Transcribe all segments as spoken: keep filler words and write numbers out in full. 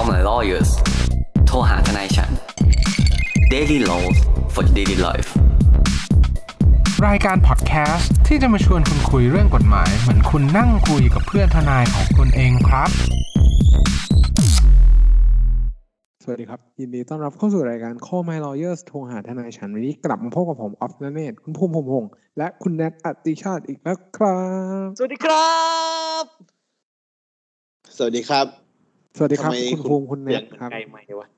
Honest Lawyers โทรหาทนายฉัน Daily Laws for the Daily Life รายการพอดแคสต์ที่จะมาชวนคุณคุยเรื่องกฎหมายเหมือนคุณนั่งคุยกับเพื่อนทนายของคุณเองครับสวัสดีครับยินดีต้อนรับเข้าสู่รายการ Call My Lawyers โทรหาทนายฉันวันนี้กลับมาพบกับผมออฟณเนศคุณภูมิพงษ์พงษ์และคุณแนทอติชาติอีกแล้วครับสวัสดีครับสวัสดีครับสวัสดีครับคุณภูมิคุณแนทครับไกลไหมวะ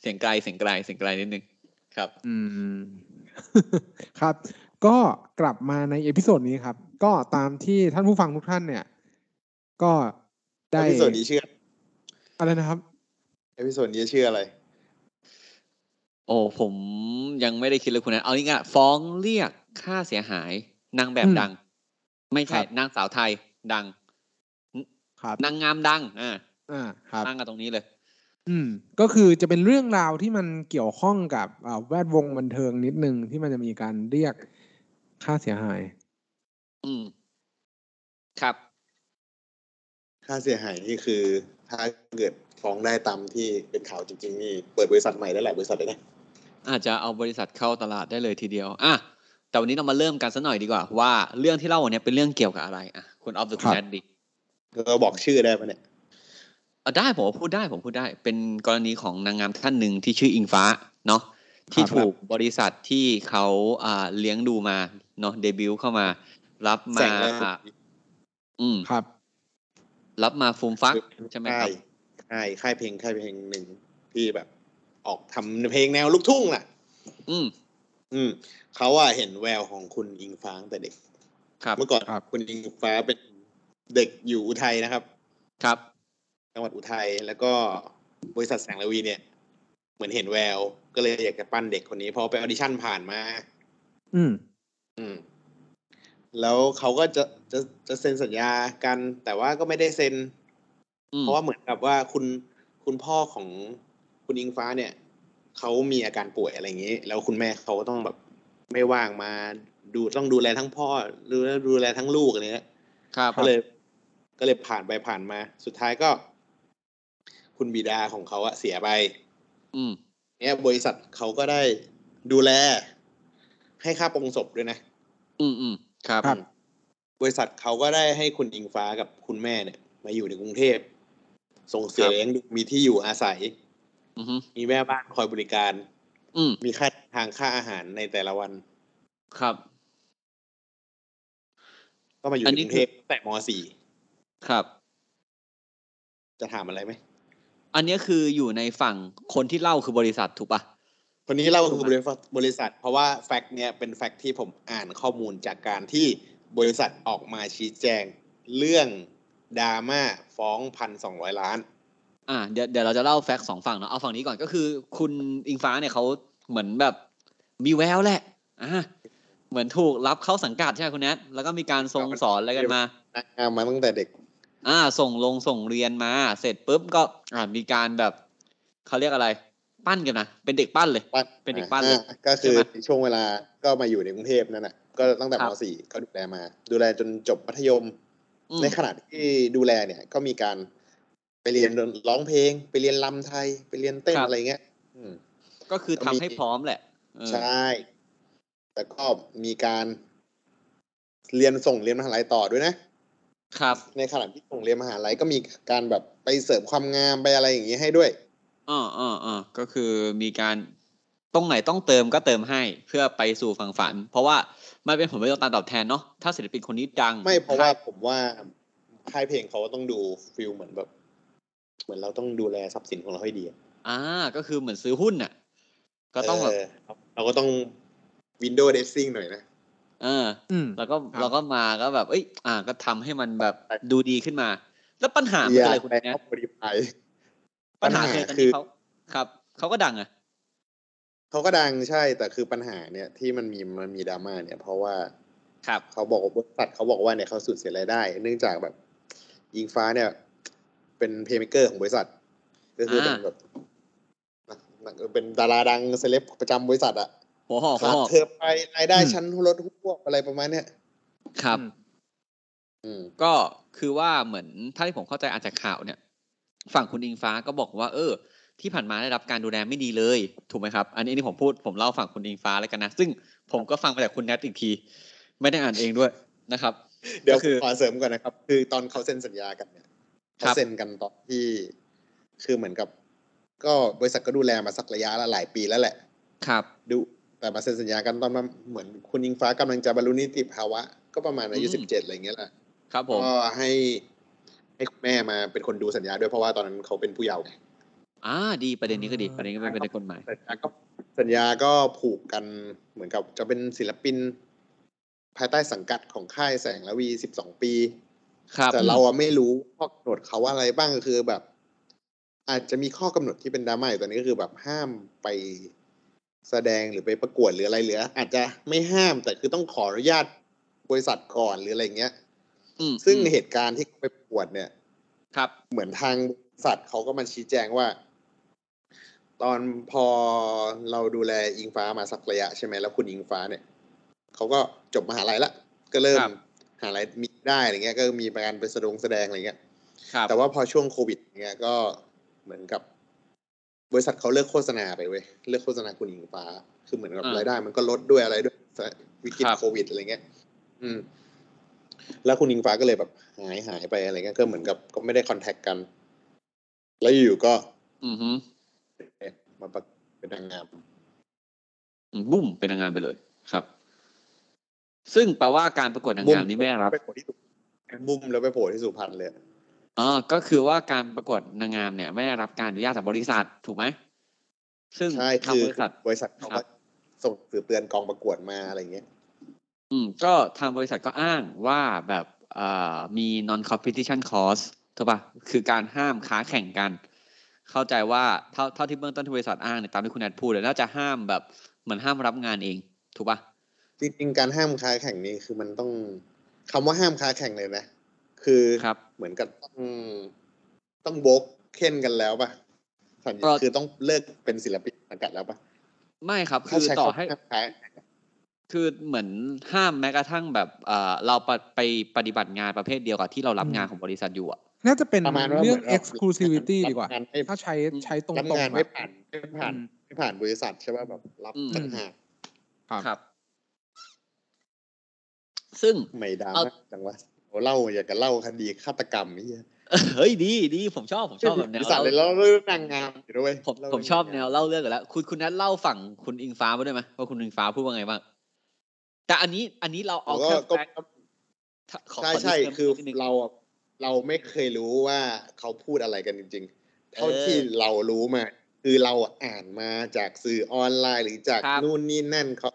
เสียงไกลเสียงไกลเสียงไกลนิดนึงครับอืม ครับก็กลับมาในเอพิโซดนี้ครับก็ตามที่ท่านผู้ฟังทุกท่านเนี่ยก็ได้เอพิโซดนี้ชื่ออะไรนะครับเอพิโซดนี้ชื่ออะไรโอ้ผมยังไม่ได้คิดเลยคุณนะเอางี้กันฟ้องเรียกค่าเสียหายนางแบบดังไม่ใช่นางสาวไทยดังครับนางงามดังอ่าอ่าครับตั้งกันตรงนี้เลยอืมก็คือจะเป็นเรื่องราวที่มันเกี่ยวข้องกับแวดวงบันเทิงนิดนึงที่มันจะมีการเรียกค่าเสียหายอืมครับค่าเสียหายนี่คือถ้าเกิดฟ้องได้ตามที่เป็นข่าวจริงๆนี่เปิดบริษัทใหม่ได้หลายบริษัทเลยนะอาจจะเอาบริษัทเข้าตลาดได้เลยทีเดียวอ่ะแต่วันนี้เรามาเริ่มกันสักหน่อยดีกว่าว่าเรื่องที่เล่าเนี่ยเป็นเรื่องเกี่ยวกับอะไรอ่ะคุณออฟเดอะแคทดิเราบอกชื่อได้ป่ะเนี่ยได้ผมพูดได้ผมพูดได้เป็นกรณีของนางงามท่านหนึ่งที่ชื่ออิงฟ้าเนาะที่ถูกบริษัทที่เขาอ่าเลี้ยงดูมาเนาะเดบิวต์เข้ามารับมาอืมครับรับมาฟูมฟักใช่ไหมครับค่ายค่ายเพลงค่ายเพลงหนึ่งที่แบบออกทำเพลงแนวลูกทุ่งน่ะอืมอืมเขาอ่ะเห็นแววของคุณอิงฟ้าตั้งแต่เด็กครับเมื่อก่อนคุณอิงฟ้าเป็นเด็กอยู่อุทัยนะครับครับจังหวัดอุทัยแล้วก็บริษัทแสงระวีเนี่ยเหมือนเห็นแววก็เลยอยากจะปั้นเด็กคนนี้พอไปออดิชั่นผ่านมาอืมอืมแล้วเขาก็จะจะจะเซ็นสัญญากันแต่ว่าก็ไม่ได้เซ็นเพราะว่าเหมือนกับว่าคุณคุณพ่อของคุณอิงฟ้าเนี่ยเขามีอาการป่วยอะไรอย่างนี้แล้วคุณแม่เขาต้องแบบไม่ว่างมาดูต้องดูแลทั้งพ่อดูแลดูแลทั้งลูกอะไรเงี้ยก็เลยก็เลยผ่านไปผ่านมาสุดท้ายก็คุณบิดาของเขาอะเสียไปเนี่ยบริษัทเขาก็ได้ดูแลให้ค่าปลงศพด้วยนะอืมอืมครับบริษัทเขาก็ได้ให้คุณอิงฟ้ากับคุณแม่เนี่ยมาอยู่ในกรุงเทพส่งเสียเลี้ยงมีที่อยู่อาศัยมีแม่บ้านคอยบริการมีค่าทางค่าอาหารในแต่ละวันครับก็มาอยู่กรุงเทพแต่ม.สี่ ครับจะถามอะไรไหมอันนี้คืออยู่ในฝั่งคนที่เล่าคือบริษัทถูกป่ะคนนี้เล่าคือบริษัทบริษัทเพราะว่าแฟกต์เนี้ยเป็นแฟกต์ที่ผมอ่านข้อมูลจากการที่บริษัทออกมาชี้แจงเรื่องดราม่าฟ้อง หนึ่งพันสองร้อย ล้านอ่าเดี๋ยวเดี๋ยวเราจะเล่าแฟกต์สองฝั่งเนาะเอาฝั่งนี้ก่อนก็คือคุณอิงฟ้าเนี่ยเขาเหมือนแบบมีแววแหละอ่าเหมือนถูกรับเข้าสังกัดใช่ไหมคุณแนทแล้วก็มีการส่งสอนอะไรกันมาอ่ามาตั้งแต่เด็กอ่าส่งลงส่งเรียนมาเสร็จปุ๊บก็อ่ามีการแบบเขาเรียกอะไรปั้นกันนะเป็นเด็กปั้นเลยเป็นเด็กปั้นเลยก็คือช่วงเวลาก็มาอยู่ในกรุงเทพนั่นแหละก็ตั้งแต่ม.สี่ ก็ดูแลมาดูแลจนจบมัธยมในขณะที่ดูแลเนี่ยก็มีการไปเรียนร้องเพลงไปเรียนรำไทยไปเรียนเต้นอะไรเงี้ยก็คือทำให้พร้อมแหละใช่แต่ก็มีการเรียนส่งเรียนมหาลัยต่อด้วยนะครับในขณะที่ส่งเรียนมหาลัยก็มีการแบบไปเสริมความงามไปอะไรอย่างงี้ให้ด้วยอ๋ออ๋ออ๋อก็คือมีการตรงไหนต้องเติมก็เติมให้เพื่อไปสู่ฝั่งฝันเพราะว่ามันเป็นผลประโยชน์ตามตอบแทนเนาะถ้าศิลปินคนนี้ดังไม่เพราะว่าผมว่าค่ายเพลงเขาต้องดูฟีลเหมือนแบบเหมือนเราต้องดูแลทรัพย์สินของเราให้ดีอ่าก็คือเหมือนซื้อหุ้นน่ะก็ต้องแบบเราก็ต้อง window dressing หน่อยนะเออแล้วก็เราก็มาก็แบบเอ้ยอ่าก็ทำให้มันแบบดูดีขึ้นมาแล้วปัญหาคืออะไรคุณแนทปัญหาคือเขาครับเขาก็ดังอ่ะเขาก็ดังใช่แต่คือปัญหาเนี่ยที่มันมีมันมีดราม่าเนี่ยเพราะว่าครับเขาบอกว่าบริษัทเขาบอกว่าเนี่ยเขาสูญเสียรายได้เนื่องจากแบบอิงฟ้าเนี่ยเป็นเพลย์เมกเกอร์ของบริษัทก็คือเป็นแบบเป็นดาราดังเซเลบประจำบริษัทอ่ะหัวหอกหัวหอกเธอไปรายได้ชั้นรถพวกอะไรประมาณเนี้ยครับก็คือว่าเหมือนถ้าที่ผมเข้าใจอาจจะข่าวเนี่ย ฝั่งคุณอิงฟ้าก็บอกว่าเออที่ผ่านมาได้รับการดูแลไม่ดีเลยถูกไหมครับอันนี้นี่ผมพูดผมเล่าฝั่งคุณอิงฟ้าแล้วกันนะซึ่งผมก็ฟังมาจากคุณแนทอีกทีไม่ได้อ่านเองด้วยนะครับเดี๋ยวขอเสริมก่อนนะครับคือตอนเขาเซ็นสัญญากันเนี่ยเขาเซ็นกันตอนที่คือเหมือนกับก็บริษัทก็ดูแลมาสักระยะละหลายปีแล้วแหละครับดูแต่มาเซ็นสัญญากันตอนเหมือนคุณอิงฟ้ากำลังจะบรรลุนิติภาวะก็ประมาณอายุสิบเจ็ดอะไรเงี้ยแหละครับผมก็ให้ให้แม่มาเป็นคนดูสัญญาด้วยเพราะว่าตอนนั้นเขาเป็นผู้เยาว์อ่าดีประเด็นนี้ก็ดีประเด็นนี้เป็นประเด็นกฎหมายสัญญาก็สัญญาก็ผูกกันเหมือนกับจะเป็นศิลปินภายใต้สังกัดของค่ายแสงระวีสิบสองปีแต่เราไม่รู้ข้อกำหนดเขาว่าอะไรบ้างก็คือแบบอาจจะมีข้อกำหนดที่เป็นดราม่าอยู่ตอนนี้ก็คือแบบห้ามไปแสดงหรือไปประกวดหรืออะไรเหลืออาจจะไม่ห้ามแต่คือต้องขออนุญาตบริษัทก่อนหรืออะไรเงี้ยซึ่งเหตุการณ์ที่ไปประกวดเนี่ยครับเหมือนทางบริษัทเขาก็มาชี้แจงว่าตอนพอเราดูแลอิงฟ้ามาสักระยะใช่ไหมแล้วคุณอิงฟ้าเนี่ยเขาก็จบมหาลัยละก็เริ่มหาอะไรมีได้อะไรเงี้ยก็มีการไปแสดงแสดงอะไรเงี้ยแต่ว่าพอช่วงโควิดเงี้ยก็เหมือนกับบริษัทเขาเลิกโฆษณาไปเว้ยเลิกโฆษณาคุณอิงฟ้าคือเหมือนกับรายได้มันก็ลดด้วยอะไรด้วยวิกฤตโควิดอะไรเงี้ยอืมแล้วคุณอิงฟ้าก็เลยแบบหายหายไปอะไรเงี้ยก็เหมือนกับก็ไม่ได้คอนแทคกันแล้วอยู่ก็อือฮึมาเป็นนางงามบุ้มเป็นนางงามไปเลยครับซึ่งแปลว่าการประกวดนางงามนี้ไม่ได้รับบุ้มแล้วไปโผล่ที่สุพรรณเลยอ๋อก็คือว่าการประกวดนางงามเนี่ยไม่ได้รับการอนุญาตจากบริษัทถูกไหมซึ่งใช่คือบริษัทบริษัทเขาส่งสื่อเตือนกองประกวดมาอะไรเงี้ยอืมก็ทางบริษัทก็อ้างว่าแบบอ่ามี non competition clause ถูกป่ะคือการห้ามค้าแข่งกันเข้าใจว่าเท่าเท่าที่เบื้องต้นที่บริษัทอ้างเนี่ยตามที่คุณแอดพูดเลยน่าจะห้ามแบบเหมือนห้ามรับงานเองถูกป่ะจริงๆการห้ามค้าแข่งนี่คือมันต้องคำว่าห้ามค้าแข่งเลยนะคือเหมือนกับต้องต้องบล็อกเค้นกันแล้วป่ะคือต้องเลิกเป็นศิลปินสังกัดแล้วป่ะไม่ครับคือต่อให้คือเหมือนห้ามแม้กระทั่งแบบเอ่อเราไปปฏิบัติงานประเภทเดียวกับที่เรารับงานของบริษัทอยู่อ่ะน่าจะเป็นเรื่อง exclusivity ดีกว่าถ้าใช้ใช้ตรงๆงานไม่ผ่านไม่ผ่านไม่ผ่านบริษัทใช่ป่ะแบบรับต่างหากครับซึ่งไม่ดาวจังวะเล่าอยากจะเล่าคดีฆาตกรรมนี่เฮ้ยดีดีผมชอบผมชอบแบบแนวเล่าเรื่องนางงามอยู่ด้วยผมผมชอบแนวเล่าเรื่องกันแล้วคุณคุณนัทเล่าฝั่งคุณอิงฟ้ามาด้วยไหมว่าคุณอิงฟ้าพูดว่าไงบ้างแต่อันนี้อันนี้เราเอาแค่แฟกต์ใช่ใช่คือเราเราไม่เคยรู้ว่าเขาพูดอะไรกันจริงๆเท่าที่เรารู้มาคือเราอ่านมาจากสื่อออนไลน์หรือจากนู่นนี่นั่นเขา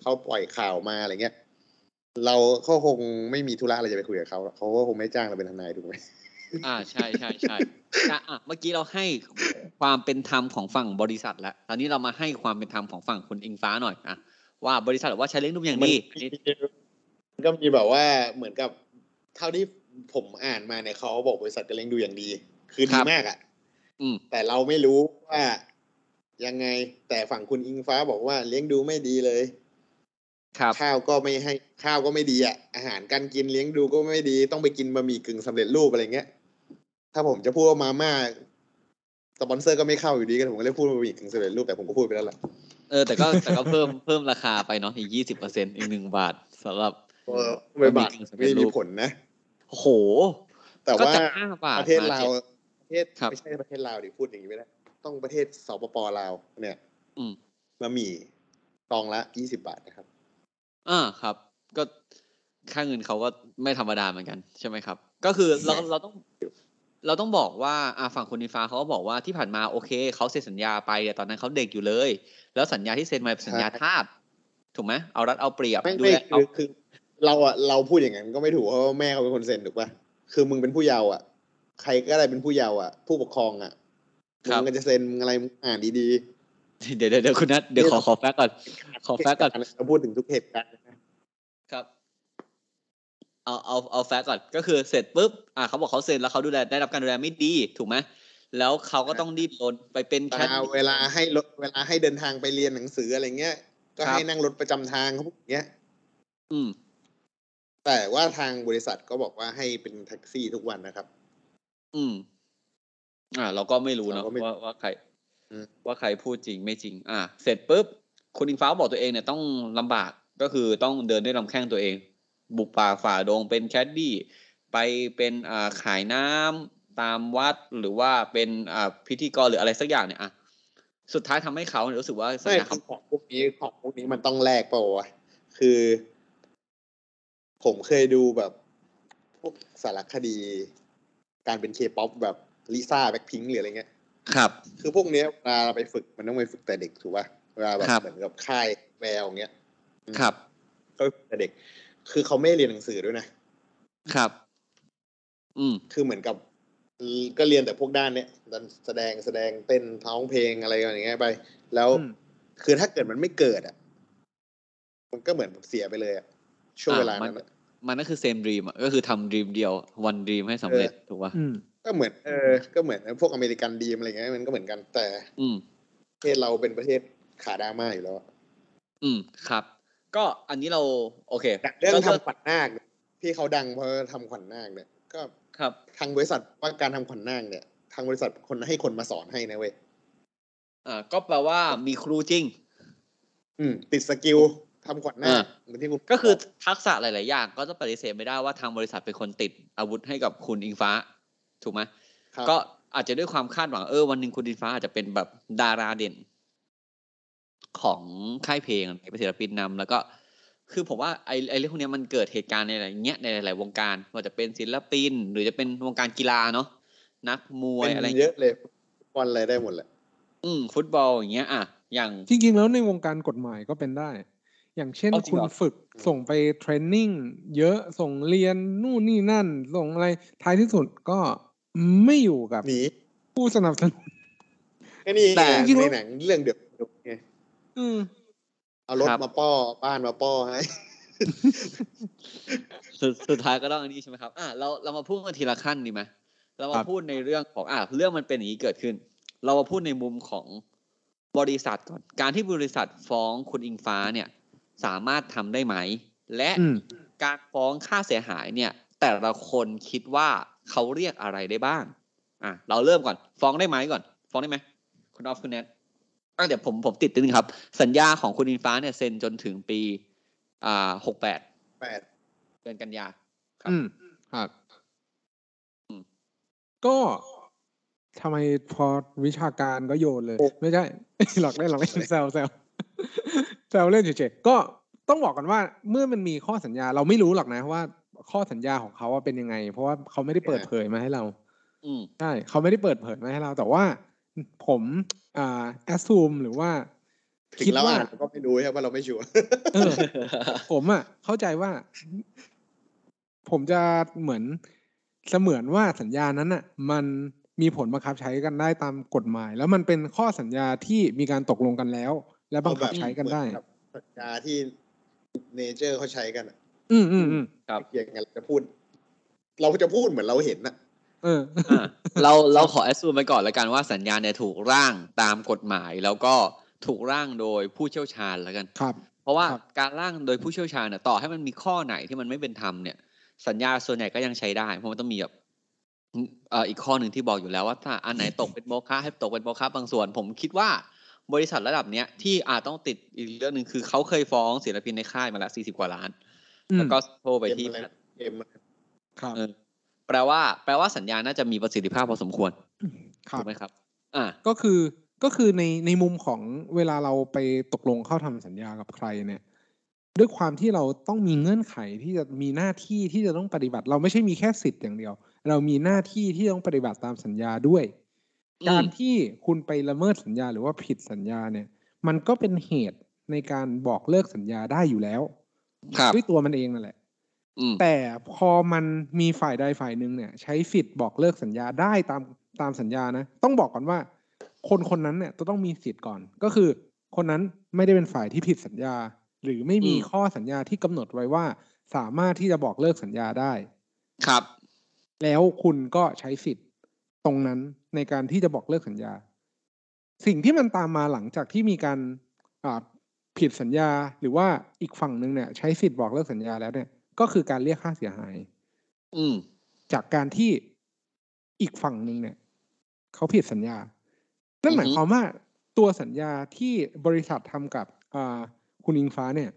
เขาปล่อยข่าวมาอะไรเงี้ยเราเขาคงไม่มีธุระอะไรจะไปคุยกับเขาเขาก็คงไม่จ้างเราเป็นทนายถูกไหมอ่าใช่ใช่ใช่อ่ะเมื่อกี้เราให้ความเป็นธรรมของฝั่งบริษัทแล้วตอนนี้เรามาให้ความเป็นธรรมของฝั่งคุณอิงฟ้าหน่อยอ่ะว่าบริษัทว่าใช้เลี้ยงดูอย่างดีก็มีแบบว่าเหมือนกับเท่าที่ผมอ่านมาเนี่ยเขาบอกบริษัทก็เลี้ยงดูอย่างดีคือดีมากอ่ะอืมแต่เราไม่รู้ว่ายังไงแต่ฝั่งคุณอิงฟ้าบอกว่าเลี้ยงดูไม่ดีเลยข้าวก็ไม่ให้ข้าวก็ไม่ดีอ่ะอาหารการกินเลี้ยงดูก็ไม่ดีต้องไปกินบะหมี่กึ่งสำเร็จรูปอะไรเงี้ยถ้าผมจะพูดว่ามาม่าสปอนเซอร์ก็ไม่เข้าอยู่ดีกันผมก็เลยพูดบะหมี่กึ่งสำเร็จรูปแต่ผมก็พูดไปแล้วแหละเออแต่ก็แต่ก็เพิ่มเพิ่มราคาไปเนาะอีกยี่สิบเปอร์เซ็นต์อีกหนึ่งบาทสำหรับบะหมี่กึ่งสำเร็จรูปไม่มีผลนะโอ้โหแต่ว่าประเทศลาวประเทศไม่ใช่ประเทศลาวดิพูดอย่างนี้ไม่ได้ต้องประเทศสปปลาวเนี่ยบะหมี่ตองละยี่สิบบาทนะครับอ่าครับก็ค่าเงินเขาก็ไม่ธรรมดาเหมือนกันใช่ไหมครับก็คือเราเราต้องเราต้องบอกว่าอ่าฝั่งคุณอิงฟ้าเขาก็บอกว่าที่ผ่านมาโอเคเขาเซ็นสัญญาไปตอนนั้นเขาเด็กอยู่เลยแล้วสัญญาที่เซ็นมาเป็นสัญญาทาสถูกไหมเอารัดเอาเปรียบดูแลเอาคือเราอ่ะเราพูดอย่างนั้นก็ไม่ถูกเพราะแม่เขาเป็นคนเซ็นถูกป่ะคือมึงเป็นผู้เยาว์อ่ะใครก็ได้เป็นผู้เยาว์อ่ะผู้ปกครองอ่ะมึงก็จะเซ็นมึงอะไรมึงอ่านดีๆเดี๋ยวเดี๋ยวคุณนัทเดี๋ยวขอขอแฟกก่อนขอแฟกก่อนเราพูดถึงทุกเหตุการณ์นะครับเอาเอาเอาแฟกก่อนก็คือเสร็จปุ๊บอ่าเขาบอกเขาเซ็นแล้วเขาดูแลได้รับการดูแลไม่ดีถูกไหมแล้วเขาก็ต้องรีบลดไปเป็นแค่เวลาให้รถเวลาให้เดินทางไปเรียนหนังสืออะไรเงี้ยก็ให้นั่งรถประจำทางเขาพูดอย่างเงี้ยอืมแต่ว่าทางบริษัทก็บอกว่าให้เป็นแท็กซี่ทุกวันนะครับอืม อ่าเราก็ไม่รู้เนาะว่าว่าใครว่าใครพูดจริงไม่จริงอ่าเสร็จปุ๊บคุณอิงฟ้าบอกตัวเองเนี่ยต้องลำบากก็คือต้องเดินด้วยลำแข้งตัวเองบุกป่าฝ่าดงเป็นแคดดี้ไปเป็นอ่าขายน้ำตามวัดหรือว่าเป็นอ่าพิธีกรหรืออะไรสักอย่างเนี่ยอ่ะสุดท้ายทำให้เขาเนี่ยรู้สึกว่าสัญญาของพวกนี้ของพวกนี้มันต้องแลกเปล่าวะคือผมเคยดูแบบพวกสารคดีการเป็นเคป๊อปแบบลิซ่าแบล็คพิงค์หรืออะไรเงี้ยครับคือพวกเนี้ยเวลาเราไปฝึกมันต้องไปฝึกแต่เด็กถูกป่ะเวลาแบบเหมือนกับค่ายแววอย่างเงี้ยครับก็แต่เด็กคือเขาไม่เรียนหนังสือด้วยนะครับอืมคือเหมือนกับก็เรียนแต่พวกด้านเนี้ยด้านแสดงแสดงเต้นร้องเพลงอะไรอย่างเงี้ยไปแล้วคือถ้าเกิดมันไม่เกิดอ่ะมันก็เหมือนเสียไปเลยอ่ะช่วงเวลานั้นมันก็คือเซมดรีมอ่ะก็คือทำดรีมเดียววันดรีมให้สำเร็จถูกป่ะก็เหมือนเออก็เหมือนพวกอเมริกันดรีมอะไรเงี้ยมันก็เหมือนกันแต่ประเทศเราเป็นประเทศขาดราม่าอยู่แล้วอืมครับก็อันนี้เราโอเคเรื่องทำขวัญนาคที่เขาดังเพราะทำขวัญนาคเนี่ยก็ครับทางบริษัทว่าการทำขวัญนาคเนี่ยทางบริษัทคนให้คนมาสอนให้นะเว้ยอ่าก็แปลว่ามีครูจริงอืมติดสกิลทำขวัญนาคเหมือนที่คุณก็คือทักษะหลายๆอย่างก็จะปฏิเสธไม่ได้ว่าทางบริษัทเป็นคนติดอาวุธให้กับคุณอิงฟ้าถูกไหมก็อาจจะด้วยความคาดหวังเออวันหนึ่งคุณอิงฟ้าอาจจะเป็นแบบดาราเด่นของค่ายเพลงเป็นศิลปินนำแล้วก็คือผมว่าไอ้ไอ้เรื่องพวกนี้มันเกิดเหตุการณ์ในหลายเงี้ยในหลายวงการว่าจะเป็นศิลปินหรือจะเป็นวงการกีฬาเนาะนักมวยอะไรเยอะเลยฟุตบอลอะไรได้หมดแหละอืมฟุตบอลอย่างเงี้ยอ่ะอย่างจริงๆแล้วในวงการกฎหมายก็เป็นได้อย่างเช่นคุณฝึกส่งไปเทรนนิ่งเยอะส่งเรียนนู่นนี่นั่นส่งอะไรท้ายที่สุดก็ไม่อยู่กับผู้สนับสนุนแค่นี้แต่ในหนังเรื่องเดือดไงอืมเอารถมาป้อบ้านมาป้อให้สุดสุดท้ายก็ต้องอันนี้ใช่ไหมครับอ่ะเราเรามาพูดกันทีละขั้นดีไหมเรามาพูดในเรื่องของอ่ะเรื่องมันเป็นอย่างนี้เกิดขึ้นเรามาพูดในมุมของบริษัทก่อนการที่บริษัทฟ้องคุณอิงฟ้าเนี่ยสามารถทำได้ไหมและการฟ้องค่าเสียหายเนี่ยแต่ละคนคิดว่าเขาเรียกอะไรได้บ้างอ่ะเราเริ่มก่อนฟ้องได้ไหมก่อนฟ้องได้ไหมคุณออฟคุณแนทอ่ะเดี๋ยวผมผมติดนิดนึงครับสัญญาของคุณอิงฟ้าเนี่ยเซ็นจนถึงปีอ่าหกแปดแปดเดือนกันยาครับอืมครับก็ทำไมพอวิชาการก็โยนเลยไม่ใช่หลอกได้หลอกได้แซวแซวแซวเล่นเฉยๆก็ต้องบอกกันว่าเมื่อมันมีข้อสัญญาเราไม่รู้หรอกนะว่าข้อสัญญาของเขาว่าเป็นยังไงเพราะว่าเขาไม่ได้เปิดเผยมาให้เราใช่เขาไม่ได้เปิดเผยมาให้เราแต่ว่าผมอ่า assume หรือว่าคิดว่าก็ไม่รู้ใช่ว่าเราไม่ชัวร์ผมอ่ะเข้าใจว่าผมจะเหมือนเสมือนว่าสัญญานั้นอ่ะมันมีผลบังคับใช้กันได้ตามกฎหมายแล้วมันเป็นข้อสัญญาที่มีการตกลงกันแล้วและบังคับใช้กันได้สัญญาที่เนเจอร์เขาใช้กันอืมอืมอืมครับอย่างงั้นจะพูดเราจะพูดเหมือนเราเห็นนะเออเราเราขอแอสซูมไปก่อนแล้วกันว่าสัญญาเนี่ยถูกร่างตามกฎหมายแล้วก็ถูกร่างโดยผู้เชี่ยวชาญแล้วกันครับเพราะว่าการร่างโดยผู้เชี่ยวชาญเนี่ยต่อให้มันมีข้อไหนที่มันไม่เป็นธรรมเนี่ยสัญญาส่วนใหญ่ก็ยังใช้ได้เพราะมันต้องมีแบบเอ่ออีกข้อหนึ่งที่บอกอยู่แล้วว่าถ้าอันไหนตกเป็นโมฆะให้ตกเป็นโมฆะบางส่วนผมคิดว่าบริษัทระดับเนี้ยที่อาจต้องติดอีกเรื่องนึงคือเขาเคยฟ้องศิลปินในค่ายมาละสี่สิบกว่าล้านแล้วก็โทรไปที่เอ็มครับแปลว่าแปลว่าสัญญาน่าจะมีประสิทธิภาพพอสมควรถูกไหมครับอ่าก็คือก็คือในในมุมของเวลาเราไปตกลงเข้าทำสัญญากับใครเนี่ยด้วยความที่เราต้องมีเงื่อนไขที่จะมีหน้าที่ที่จะต้องปฏิบัติเราไม่ใช่มีแค่สิทธิ์อย่างเดียวเรามีหน้าที่ที่ต้องปฏิบัติตามสัญญาด้วยการที่คุณไปละเมิดสัญญาหรือว่าผิดสัญญาเนี่ยมันก็เป็นเหตุในการบอกเลิกสัญญาได้อยู่แล้วด้วยตัวมันเองนั่นแหละแต่พอมันมีฝ่ายใดฝ่ายหนึ่งเนี่ยใช้สิทธิ์บอกเลิกสัญญาได้ตามตามสัญญานะต้องบอกก่อนว่าคนคนนั้นเนี่ยจะต้องมีสิทธิ์ก่อนก็คือคนนั้นไม่ได้เป็นฝ่ายที่ผิดสัญญาหรือไม่มีข้อสัญญาที่กำหนดไว้ว่าสามารถที่จะบอกเลิกสัญญาได้ครับแล้วคุณก็ใช้สิทธิ์ตรงนั้นในการที่จะบอกเลิกสัญญาสิ่งที่มันตามมาหลังจากที่มีการผิดสัญญาหรือว่าอีกฝั่งหนึ่งเนี่ยใช้สิทธิ์บอกเลิกสัญญาแล้วเนี่ยก็คือการเรียกค่าเสียหายจากการที่อีกฝั่งหนึ่งเนี่ย เขาผิดสัญญานั่นหมายความว่าตัวสัญญาที่บริษัททำกับคุณอิงฟ้าเนี่ย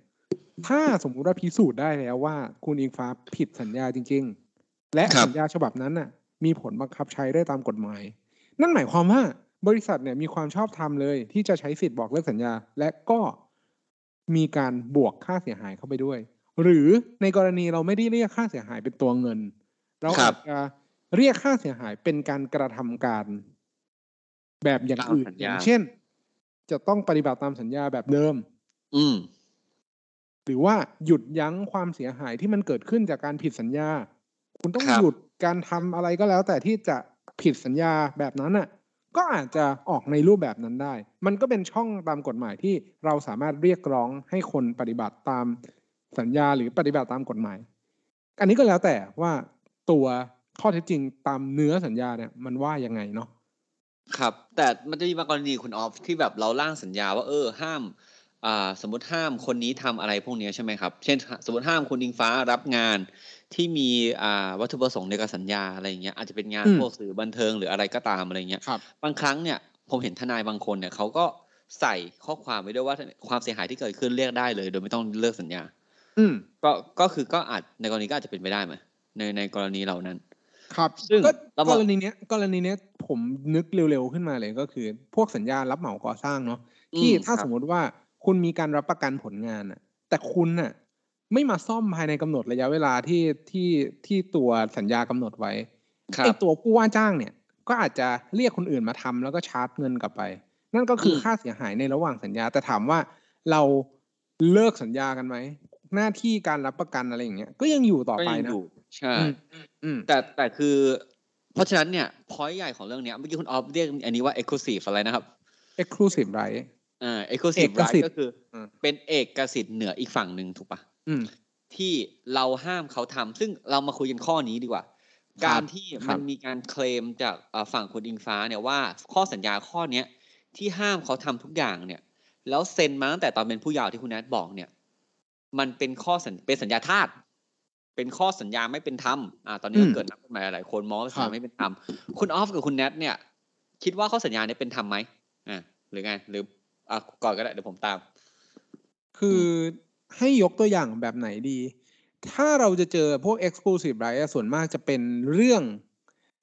ถ้าสมมุติว่าพิสูจน์ได้แล้วว่าคุณอิงฟ้าผิดสัญญาจริงๆและสัญญาฉบับนั้นน่ะมีผลบังคับใช้ได้ตามกฎหมายนั่นหมายความว่าบริษัทเนี่ยมีความชอบธรรมเลยที่จะใช้สิทธิ์บอกเลิกสัญญาและก็มีการบวกค่าเสียหายเข้าไปด้วยหรือในกรณีเราไม่ได้เรียกค่าเสียหายเป็นตัวเงินเราอาจจะเรียกค่าเสียหายเป็นการกระทำการแบบอย่างอื่นอย่างเช่นจะต้องปฏิบัติตามสัญญาแบบเดิมอืมหรือว่าหยุดยั้งความเสียหายที่มันเกิดขึ้นจากการผิดสัญญาคุณต้องหยุดการทำอะไรก็แล้วแต่ที่จะผิดสัญญาแบบนั้นน่ะก็อาจจะออกในรูปแบบนั้นได้มันก็เป็นช่องตามกฎหมายที่เราสามารถเรียกร้องให้คนปฏิบัติตามสัญญาหรือปฏิบัติตามกฎหมายอันนี้ก็แล้วแต่ว่าตัวข้อเท็จจริงตามเนื้อสัญญาเนี่ยมันว่ายังไงเนาะครับแต่มันจะมีบางกรณีคุณออฟที่แบบเราร่างสัญญาว่าเออห้ามอ่าสมมติห้ามคนนี้ทำอะไรพวกนี้ใช่ไหมครับเช่นสมมติห้ามคุณอิงฟ้ารับงานที่มีอ่าวัตถุประสงค์ในการสัญญาอะไรอย่างเงี้ยอาจจะเป็นงานพวกสื่อบันเทิงหรืออะไรก็ตามอะไรเงี้ย บ, บางครั้งเนี่ยผมเห็นทนายบางคนเนี่ยเขาก็ใส่ข้อความไว้ด้วยว่าความเสียหายที่เกิดขึ้นเรียกได้เลยโดยไม่ต้องเลิกสัญญาอืมก็ก็คือก็อาจในกรณีก็อาจจะเป็นไปได้ไหมในในกรณีเหล่านั้นครับซึ่งกรณีเนี้ยกรณีเนี้ยผมนึกเร็วๆขึ้นมาเลยก็คือพวกสัญญารับเหมาก่อสร้างเนาะที่ถ้าสมมติว่าคุณมีการรับประกันผลงานน่ะแต่คุณน่ะไม่มาซ่อมภายในกำหนดระยะเวลาที่ที่ที่ตัวสัญญากำหนดไว้ไอ้ตัวผู้ว่าจ้างเนี่ยก็อาจจะเรียกคนอื่นมาทำแล้วก็ชาร์จเงินกลับไปนั่นก็คือค่าเสียหายในระหว่างสัญญาแต่ถามว่าเราเลิกสัญญากันไหมหน้าที่การรับประกันอะไรอย่างเงี้ยก็ยังอยู่ต่อไปนะใช่แต่แต่คือเพราะฉะนั้นเนี่ยพอยต์ใหญ่ของเรื่องเนี้ยเมื่อกี้คุณออฟเรียกอันนี้ว่า exclusive อะไรนะครับ exclusive right อ่า exclusive right ก็คือเป็นเอกสิทธิ์เหนืออีกฝั่งหนึ่งถูกปะที่เราห้ามเขาทำซึ่งเรามาคุยกันข้อนี้ดีกว่าการที่มันมีการเคลมจากฝั่งคุณอิงฟ้าเนี่ยว่าข้อสัญญาข้อเนี้ยที่ห้ามเขาทำทุกอย่างเนี่ยแล้วเซ็นมาตั้งแต่ตอนเป็นผู้เยาว์ที่คุณแอดบอกเนี่ยมันเป็นข้อสัญเป็นสัญญาทาสเป็นข้อสัญญาไม่เป็นธรรมอ่าตอนนี้เกิดนักกฎหมายหลายคนมองว่าสัญญาไม่เป็นธรรมคุณออฟกับคุณแนทเนี่ยคิดว่าข้อสัญญาเนี่ยเป็นธรรมไหมอ่าหรือไงหรืออ่าก่อนก็ได้เดี๋ยวผมตามคือให้ยกตัวอย่างแบบไหนดีถ้าเราจะเจอพวก exclusive right ส่วนมากจะเป็นเรื่อง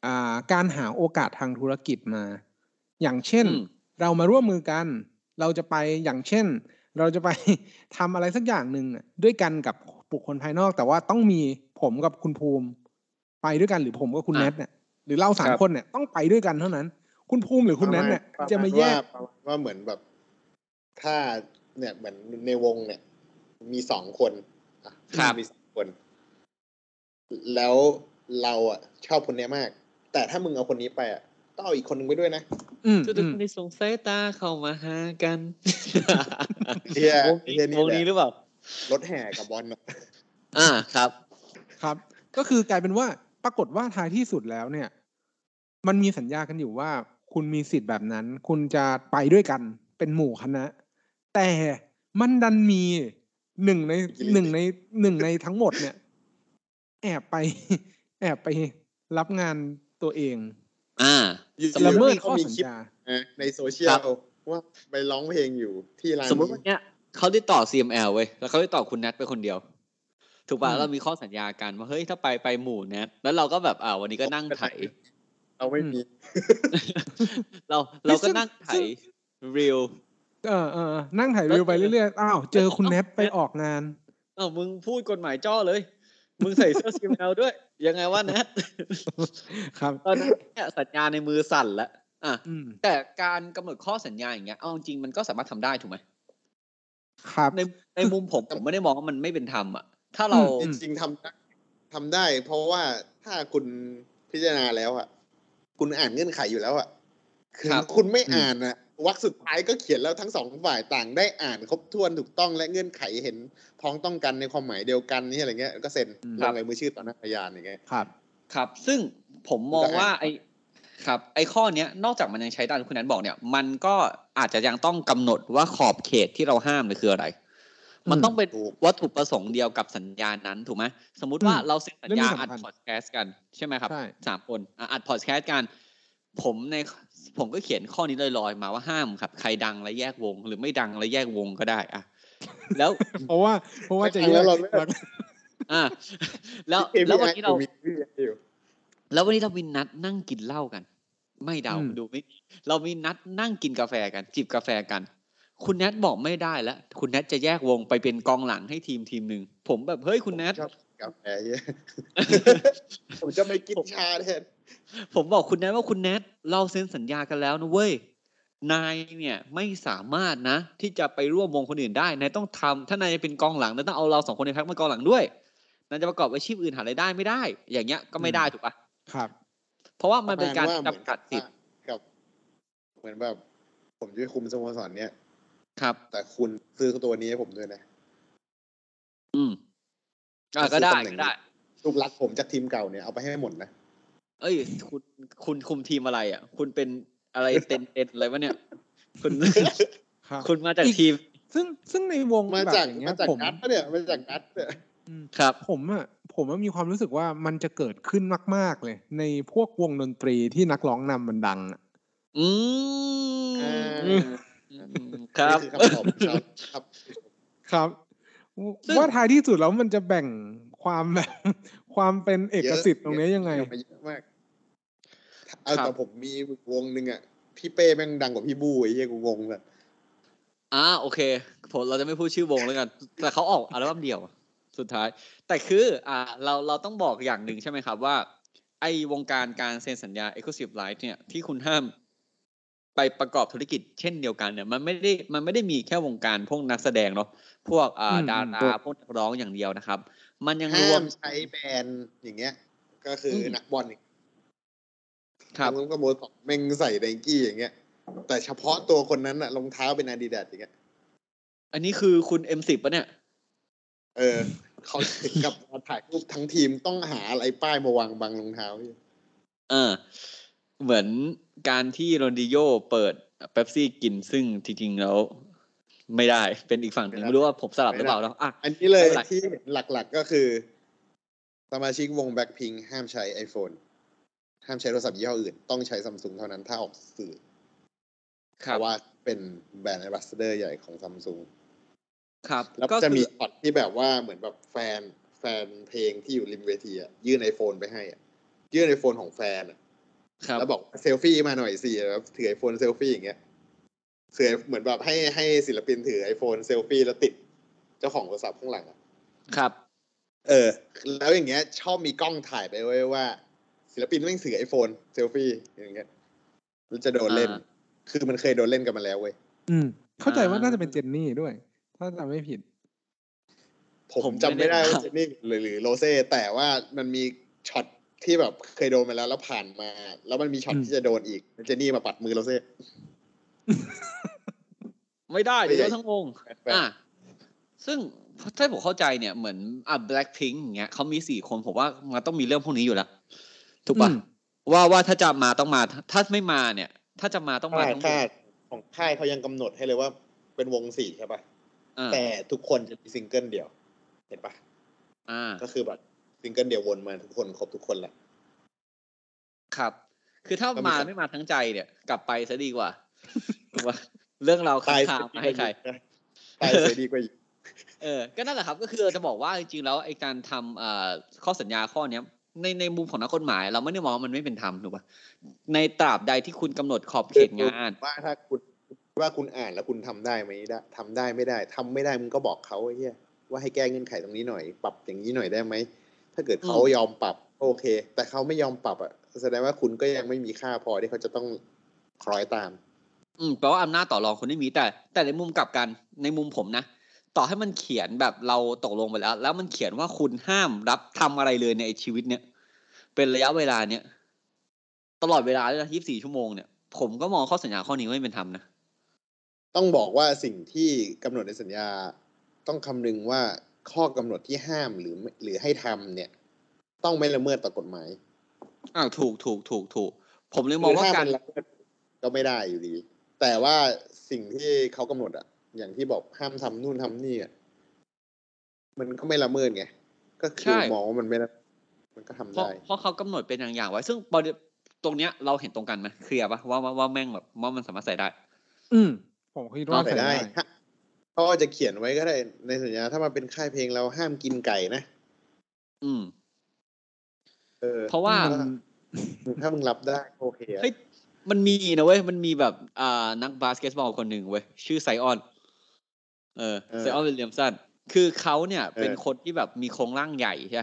อ่าการหาโอกาสทางธุรกิจมาอย่างเช่นเรามาร่วมมือกันเราจะไปอย่างเช่นเราจะไปทำอะไรสักอย่างหนึ่งด้วยกันกับบุคคลภายนอกแต่ว่าต้องมีผมกับคุณภูมิไปด้วยกันหรือผมกับคุณแนทเนี่ยหรือเราสามคนเนี่ยต้องไปด้วยกันเท่านั้นคุณภูมิหรือคุณแนทเนี่ยจะมาแยกว่าเหมือนแบบถ้าเนี่ยเหมือนในวงเนี่ยมีสองคนมีสองคนแล้วเราอ่ะชอบคนนี้มากแต่ถ้ามึงเอาคนนี้ไปอ่ะต้องเอาอีกคนนึงไปด้วยนะจุดในสงสัยตาเข้ามาหากันเฮียตรงนี้หรือเปล่ารถแห่กับบอลอ่าครับครับก็คือกลายเป็นว่าปรากฏว่าท้ายที่สุดแล้วเนี่ยมันมีสัญญากันอยู่ว่าคุณมีสิทธิ์แบบนั้นคุณจะไปด้วยกันเป็นหมู่คณะแต่มันดันมีหนึ่งในหนึ่งในหนึ่งในทั้งหมดเนี่ยแอบไปแอบไปรับงานตัวเองอ่าละเมิดข้อสัญญาในโซเชียลว่าไปร้องเพลงอยู่ที่ร้านสมมติว่าเนี้ยเขาได้ต่อ ซี เอ็ม แอล เว้ยแล้วเขาได้ต่อคุณแนทไปคนเดียวถูกป่ะเรามีข้อสัญญากันว่าเฮ้ยถ้าไปไปหมู่แนทแล้วเราก็แบบอ่าวันนี้ก็นั่งไถเราไม่มีเราเราก็นั่งไถรีลเออเออนั่งไถรีลไปเรื่อยๆอ้าวเจอคุณแนทไปออกงานอ้าวมึงพูดกฎหมายจ้อเลยมึงใส่เสื้อ ซี เอ็ม แอล ด้วยยังไงวะแนทครับตอนนี้สัญญาในมือสั่นแล้วอ่ะแต่การกำหนดข้อสัญญาอย่างเงี้ยเอาจริงมันก็สามารถทำได้ถูกไหมครับในในมุมผมผมไม่ได้มองว่ามันไม่เป็นธรรมอ่ะถ้าเราจริงๆทำทำได้เพราะว่าถ้าคุณพิจารณาแล้วอ่ะคุณอ่านเงื่อนไขอยู่แล้วอ่ะคือคุณไม่อ่านอ่ะวรรคสุดท้ายก็เขียนแล้วทั้งสองฝ่ายต่างได้อ่านครบถ้วนถูกต้องและเงื่อนไขเห็นพ้องต้องกันในความหมายเดียวกันนี่อะไรเงี้ยก็เซ็นลงลายมือชื่อต่อหน้าพยานอย่างเงี้ยครับครับซึ่งผมมองว่าไอครับไอข้อเนี้ยนอกจากมันยังใช้ตามที่คุณนันบอกเนี่ยมันก็อาจจะยังต้องกำหนดว่าขอบเขตที่เราห้ามเนี่ยคืออะไรมันต้องเป็นวัตถุประสงค์เดียวกับสัญญานั้นถูกไหมสมมติว่าเราเซ็นสัญญาอัดพอดแคสต์กันใช่ไหมครับสามคนอัดพอดแคสต์กัน ผมในผมก็เขียนข้อนี้ลอยๆมาว่าห้ามครับใครดังและแยกวงหรือไม่ดังและแยกวงก็ได้อ่ะแล้วเพราะว่าเพราะว่าจะแล้วเราอ่าแล้วแล้ววันนี้เราแล้ววันนี้เรามีนัดนั่งกินเหล้ากันไม่เดาดูไม่เรามีนัดนั่งกินกาแฟกันจิบกาแฟกันคุณแนทบอกไม่ได้แล้วคุณแนทจะแยกวงไปเป็นกองหลังให้ทีมทีมนึงผมแบบเฮ้ยคุณแนทกาแฟเยอะผมจะไม่กินชาแทนผมบอกคุณแนทว่าคุณแนทเราเซ็นสัญญากันแล้วนะเว้ยนายเนี่ยไม่สามารถนะที่จะไปร่วมวงคนอื่นได้นายต้องทำถ้านายจะเป็นกองหลังนายต้องเอาเราสองคนในแพ็คมากองหลังด้วยนายจะประกอบอาชีพอื่นหารายได้ไม่ได้อย่างเงี้ยก็ไม่ได้ถูกป่ะครับเพราะว่ามันเป็นการจำกัดสิทธิ์กับเหมือนแบบผมจะคุมสโมสรเนี่ยครับแต่คุณซื้อตัวนี้ให้ผมด้วยนะอืมอ่าก็ได้ก็ได้ลูกรักผมจากทีมเก่าเนี่ยเอาไปให้หมดนะเอ้ยคุณคุณคุมทีมอะไรอ่ะคุณเป็นอะไรเต็นเอ็นอะไรวะเนี่ยคุณคุณมาจากทีมซึ่งซึ่งในวงมาจากมาจากนัดปะเนี่ยมาจากนัดเนี่ยครับผมอ่ะผมมีความรู้สึกว่ามันจะเกิดขึ้นมากๆเลยในพวกวงดนตรีที่นักร้องนำมันดังอ่ะอืมครับครับครับว่าท้ายที่สุดแล้วมันจะแบ่งความแบบความเป็นเอกสิทธิ์ตรงนี้ยังไงเยอะมากเอาแต่ผมมีวงหนึ่งอ่ะพี่เป้แม่งดังกว่าพี่บู้ไอ้เหี้ยกูงงแบบอ่าโอเคผมเราจะไม่พูดชื่อวงแล้วกันแต่เขาออกอัลบั้มเดี่ยวสุดท้ายแต่คืออ่าเราเราต้องบอกอย่างหนึ่งใช่ไหมครับว่าไอ้วงการการเซ็นสัญญา Exclusive Right เนี่ยที่คุณห้ามไปประกอบธุรกิจเช่นเดียวกันเนี่ยมันไม่ได้มันไม่ได้มีแค่วงการพวกนักแสดงเนาะพวกอ่าดาราพวกนักร้องอย่างเดียวนะครับมันยังรวมใช้แบรนด์อย่างเงี้ยก็คือนักบอลครับผมก็โมสแม่งใส่ไนกี้อย่างเงี้ยแต่เฉพาะตัวคนนั้นอะรองเท้าเป็นอาดิดาสอย่างเงี้ยอันนี้คือคุณ เอ็ม สิบ ป่ะเนี่ยเออเขาถึงกับถ่ายรูปทั้งทีมต้องหาอะไรป้ายมาวางบังรองเท้าเออเหมือนการที่โรนัลดิโญ่เปิดเป๊ปซี่กินซึ่งจริงๆแล้วไม่ได้เป็นอีกฝั่งนึงไม่รู้ว่าผมสลับหรือเปล่าเนาะอ่ะอันนี้เลยที่หลักๆก็คือสมาชิกวง Blackpink ห้ามใช้ iPhoneห้ามใช้โทรศัพท์ยี่ห้ออื่นต้องใช้ Samsung เท่านั้นถ้าออกสื่อเพราะว่าเป็นแบรนด์แอมบาสเดอร์ใหญ่ของ Samsung ครับแล้วก็จะมีช็อตที่แบบว่าเหมือนแบบแฟนแฟนเพลงที่อยู่ริมเวทีอ่ะยื่น iPhone ไปให้อ่ะยื่น iPhone ของแฟนอ่ะแล้วบอกเซลฟี่มาหน่อยสิแล้วถือ iPhone เซลฟี่อย่างเงี้ยถือเหมือนแบบให้ให้ศิลปินถือ iPhone เซลฟี่แล้วติดเจ้าของโทรศัพท์ข้างหลังอ่ะครับเออแล้วอย่างเงี้ยชอบมีกล้องถ่ายไปไว้ว่าศิลปินแม่งถือ iPhone เซลฟี่อย่างเงี้ยมันจะโดนเล่นคือมันเคยโดนเล่นกันมาแล้วเว้ยอืมเข้าใจว่าน่าจะเป็นเจนนี่ด้วยถ้าจำไม่ผิดผมจำไม่ได้ว่าเจนนี่หรือโรเซ่แต่ว่ามันมีช็อตที่แบบเคยโดนมาแล้วแล้วผ่านมาแล้วมันมีช็อตที่จะโดนอีกเจนนี่มาปัดมือโรเซ่ไม่ได้เดี๋ยวทั้งวงอ่ะซึ่งถ้าผมเข้าใจเนี่ยเหมือนอ่ะ Blackpink อย่างเงี้ยเขามีสี่คนผมว่ามันต้องมีเรื่องพวกนี้อยู่แล้วถูกป่ะว่าว่าถ้าจะมาต้องมาถ้าไม่มาเนี่ยถ้าจะมาต้องมาต้องมาของค่ายเขายังกำหนดให้เลยว่าเป็นวงสี่ใช่ป่ะแต่ทุกคนจะมีซิงเกิลเดียวเห็นป่ะอ่าก็คือแบบซิงเกิลเดียววนมาทุกคนครบทุกคนแหละครับคือถ้ามาไม่มาทั้งใจเนี่ยกลับไปซะดีกว่าว่าเรื่องเราข่าวมาให้ใครไปซะดีกว่าเออก็นั่นแหละครับก็คือจะบอกว่าจริงๆแล้วไอ้การทำเอ่อข้อสัญญาข้อเนี้ยในในมุมของนักกฎหมายเราไม่ได้มองมันไม่เป็นธรรมถูกป่ะในตราบใดที่คุณกำหนดขอบเขตงานว่าถ้าคุณว่าคุณอ่านแล้วคุณทำได้ไหมได้ทำได้ไม่ได้ทำไม่ได้มึงก็บอกเขาไอ้เหี้ยว่าให้แก้เงื่อนไขตรงนี้หน่อยปรับอย่างนี้หน่อยได้ไหมถ้าเกิดเขายอมปรับโอเคแต่เขาไม่ยอมปรับอ่ะแสดงว่าคุณก็ยังไม่มีค่าพอที่เขาจะต้องคล้อยตามอืมแปลว่าอำนาจต่อรองคุณไม่มีแต่แต่ในมุมกลับกันในมุมผมนะต่อให้มันเขียนแบบเราตกลงไปแล้วแล้วมันเขียนว่าคุณห้ามรับทำอะไรเลยในชีวิตเนี้ยเป็นระยะเวลาเนี้ยตลอดเวลาเลยนะยี่สิบสี่ชั่วโมงเนี่ยผมก็มองข้อสัญญาข้อนี้ไม่เป็นธรรมนะต้องบอกว่าสิ่งที่กำหนดในสัญญาต้องคำนึงว่าข้อกำหนดที่ห้ามหรือหรือให้ทำเนี่ยต้องไม่ละเมิดต่อกฎหมายอ้าวถูกถูกถูกถูกผมเลยมองว่าการละเมิดก็ไม่ได้อยู่ดีแต่ว่าสิ่งที่เขากำหนดอะอย่างที่บอกห้ามทำนู่นทำนี่อ่ะมันก็ไม่ละเมิดไงก็คือมองว่ามันไม่มันก็ทำได้เพราะเขากำหนดเป็นอย่างๆไว้ซึ่ง ตรงเนี้ยเราเห็นตรงกันมั้ยเคลียร์ป่ะว่าว่าแม่งแบบว่ามันสามารถใส่ได้อืมผมคิดว่าใส่ได้ก็จะเขียนไว้ก็ได้ในสัญญาถ้ามาเป็นค่ายเพลงเราห้ามกินไก่นะอืมเออเพราะว่าถ้ามึงรับได้โอเคเฮ้ยมันมีนะเว้ยมันมีแบบอ่านักบาสเกตบอลคนหนึ่งเว้ยชื่อไซออนเออไซออนวิลเลียมสันคือเขาเนี่ยเป็นคนที่แบบมีโครงร่างใหญ่ใช่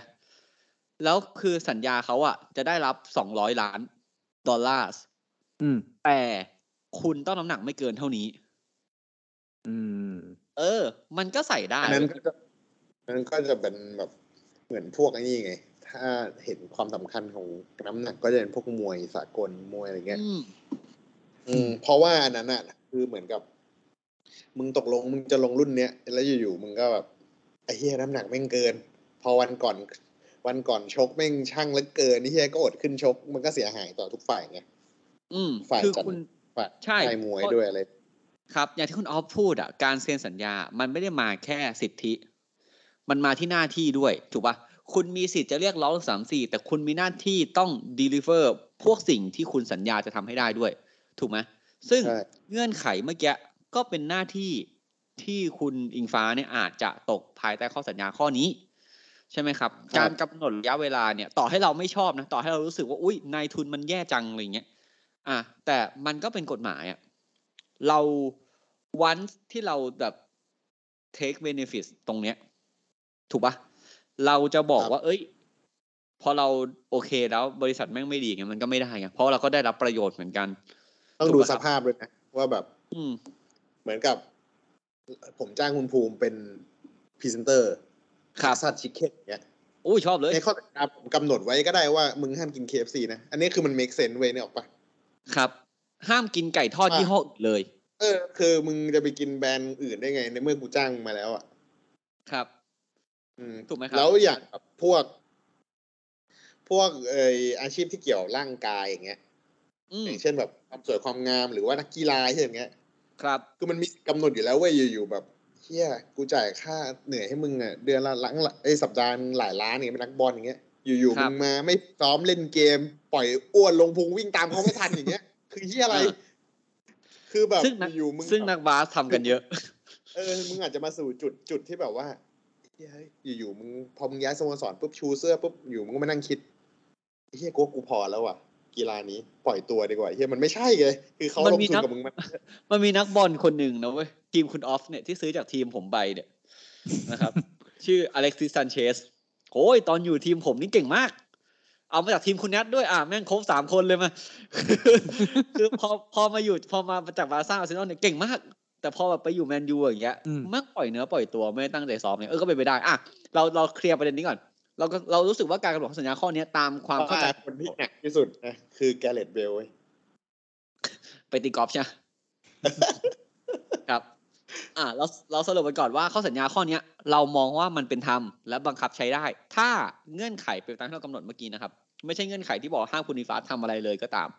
แล้วคือสัญญาเขาอ่ะจะได้รับสองร้อยล้านดอลลาร์อืมแต่คุณต้องน้ำหนักไม่เกินเท่านี้อืมเออมันก็ใส่ได้นั้นก็นั้นก็จะเป็นแบบเหมือนพวกอันนี้ไงถ้าเห็นความสำคัญของน้ำหนักก็จะเป็นพวกมวยสากลมวยอะไรเงี้ยอืมเพราะว่าอันนั้นอ่ะคือเหมือนกับมึงตกลงมึงจะลงรุ่นเนี้ยแล้วอยู่ๆมึงก็แบบไอ้เหี้ยน้ำหนักแม่งเกินพอวันก่อนวันก่อนชกแม่งช่างแล้วเกินนี่เหี้ยก็อดขึ้นชกมันก็เสียหายต่อทุกฝ่ายไงอืมฝ่ายจัดฝ่ายใช่มวยด้วยอะไรครับอย่างที่คุณออฟพูดอ่ะการเซ็นสัญญามันไม่ได้มาแค่สิทธิมันมาที่หน้าที่ด้วยถูกป่ะคุณมีสิทธิ์จะเรียกร้องสาม สี่แต่คุณมีหน้าที่ต้อง deliver พวกสิ่งที่คุณสัญญาจะทำให้ได้ด้วยถูกไหมซึ่งเงื่อนไขเมื่อกี้ก็เป็นหน้าที่ที่คุณอิงฟ้าเนี่ยอาจจะตกภายใต้ข้อสัญญาข้อนี้ใช่ไหมครับการกำหนดระยะเวลาเนี่ยต่อให้เราไม่ชอบนะต่อให้เรารู้สึกว่าอุ๊ยนายทุนมันแย่จังอะไรเงี้ยอ่ะแต่มันก็เป็นกฎหมายอ่ะเราวันที่เราแบบ take benefit ตรงเนี้ยถูกปะเราจะบอกว่าเอ้ยพอเราโอเคแล้วบริษัทแม่งไม่ดีไงมันก็ไม่ได้ไงเพราะเราก็ได้รับประโยชน์เหมือนกันต้องดูสภาพด้วยนะว่าแบบเหมือนกับผมจ้างคุณภูมิเป็นพรีเซนเตอร์ครับสัตว์ชิคเก้นเงี้ยอุ้ยชอบเลยในข้อสัญญาผมกำหนดไว้ก็ได้ว่ามึงห้ามกิน เค เอฟ ซี นะอันนี้คือมัน make sense เว้ยเนี่ยออกปะครับห้ามกินไก่ทอดยี่ห้อเลยเออคือมึงจะไปกินแบรนด์อื่นได้ไงในเมื่อกูจ้างมาแล้วอ่ะครับถูกไหมครับแล้วอย่างพวกพวกเอ่ออาชีพที่เกี่ยวร่างกายอย่างเงี้ยอย่างเช่นแบบความสวยความงามหรือว่านักกีฬาเช่นอย่างเงี้ยครับคือมันมีกำหนดอยู่แล้วเว้ยอยู่ๆแบบเฮียกูจ่ายค่าเหนื่อยให้มึงอ่ะเดือนละหลังไอ้สัปดาห์หลายล้านอย่างเงี้ยเป็นนักบอลอย่างเงี้ยอยู่ๆมึงมาไม่ซ้อมเล่นเกมปล่อยอ้วนลงพุงวิ่งตามเขาไม่ทันอย่างเงี้ยคือเฮียอะไรคือแบบอยู่มึงซึ่งนักบาสทำกันเยอะเออมึงอาจจะมาสู่จุดจุดที่แบบว่าอยู่ๆมึงพอมึงย้ายสโมสรปุ๊บชูเสื้อปุ๊บอยู่มึงก็มานั่งคิดเฮียกูกูพอแล้วอ่ะกีฬานี้ปล่อยตัวดีกว่าเฮียมันไม่ใช่ไงคือเขาลงทุนกับมึงมันมันมีนักบอลคนหนึ่งนะเว้ยทีมคุณออฟเนี่ยที่ซื้อจากทีมผมไปเนี่ยนะครับชื่ออเล็กซิสซันเชสโอ้ยตอนอยู่ทีมผมนี่เก่งมากเอามาจากทีมคุณแนทด้วยอ่ะแม่งครบสามคนเลยมาคือพอพอมาอยู่พอมาจากบาร์ซ่าอาร์เซนอลเนี่ยเก่งมากแต่พอแบบไปอยู่แมนยูอย่างเงี้ยมันปล่อยเนื้อปล่อยตัวไม่ตั้งใจซ้อมเนี่ยเออก็เป็นไปได้อ่ะเราเราเคลียร์ประเด็นนี้ก่อนเราเรารู้สึกว่าการกำหนดสัญญาข้อนี้ตามความเข้าใจคนที่หนักที่สุดนะคือแกเรตเบลไปตีกอล์ฟใช่ครับอ่ะเราเราสรุปไปก่อนว่าข้อสัญญาข้อนี้เรามองว่ามันเป็นธรรมและบังคับใช้ได้ถ้าเงื่อนไขเป็นตามที่เรากำหนดเมื่อกี้นะครับไม่ใช่เงื่อนไขที่บอกห้ามคุณอิงฟ้าทำอะไรเลยก็ตาม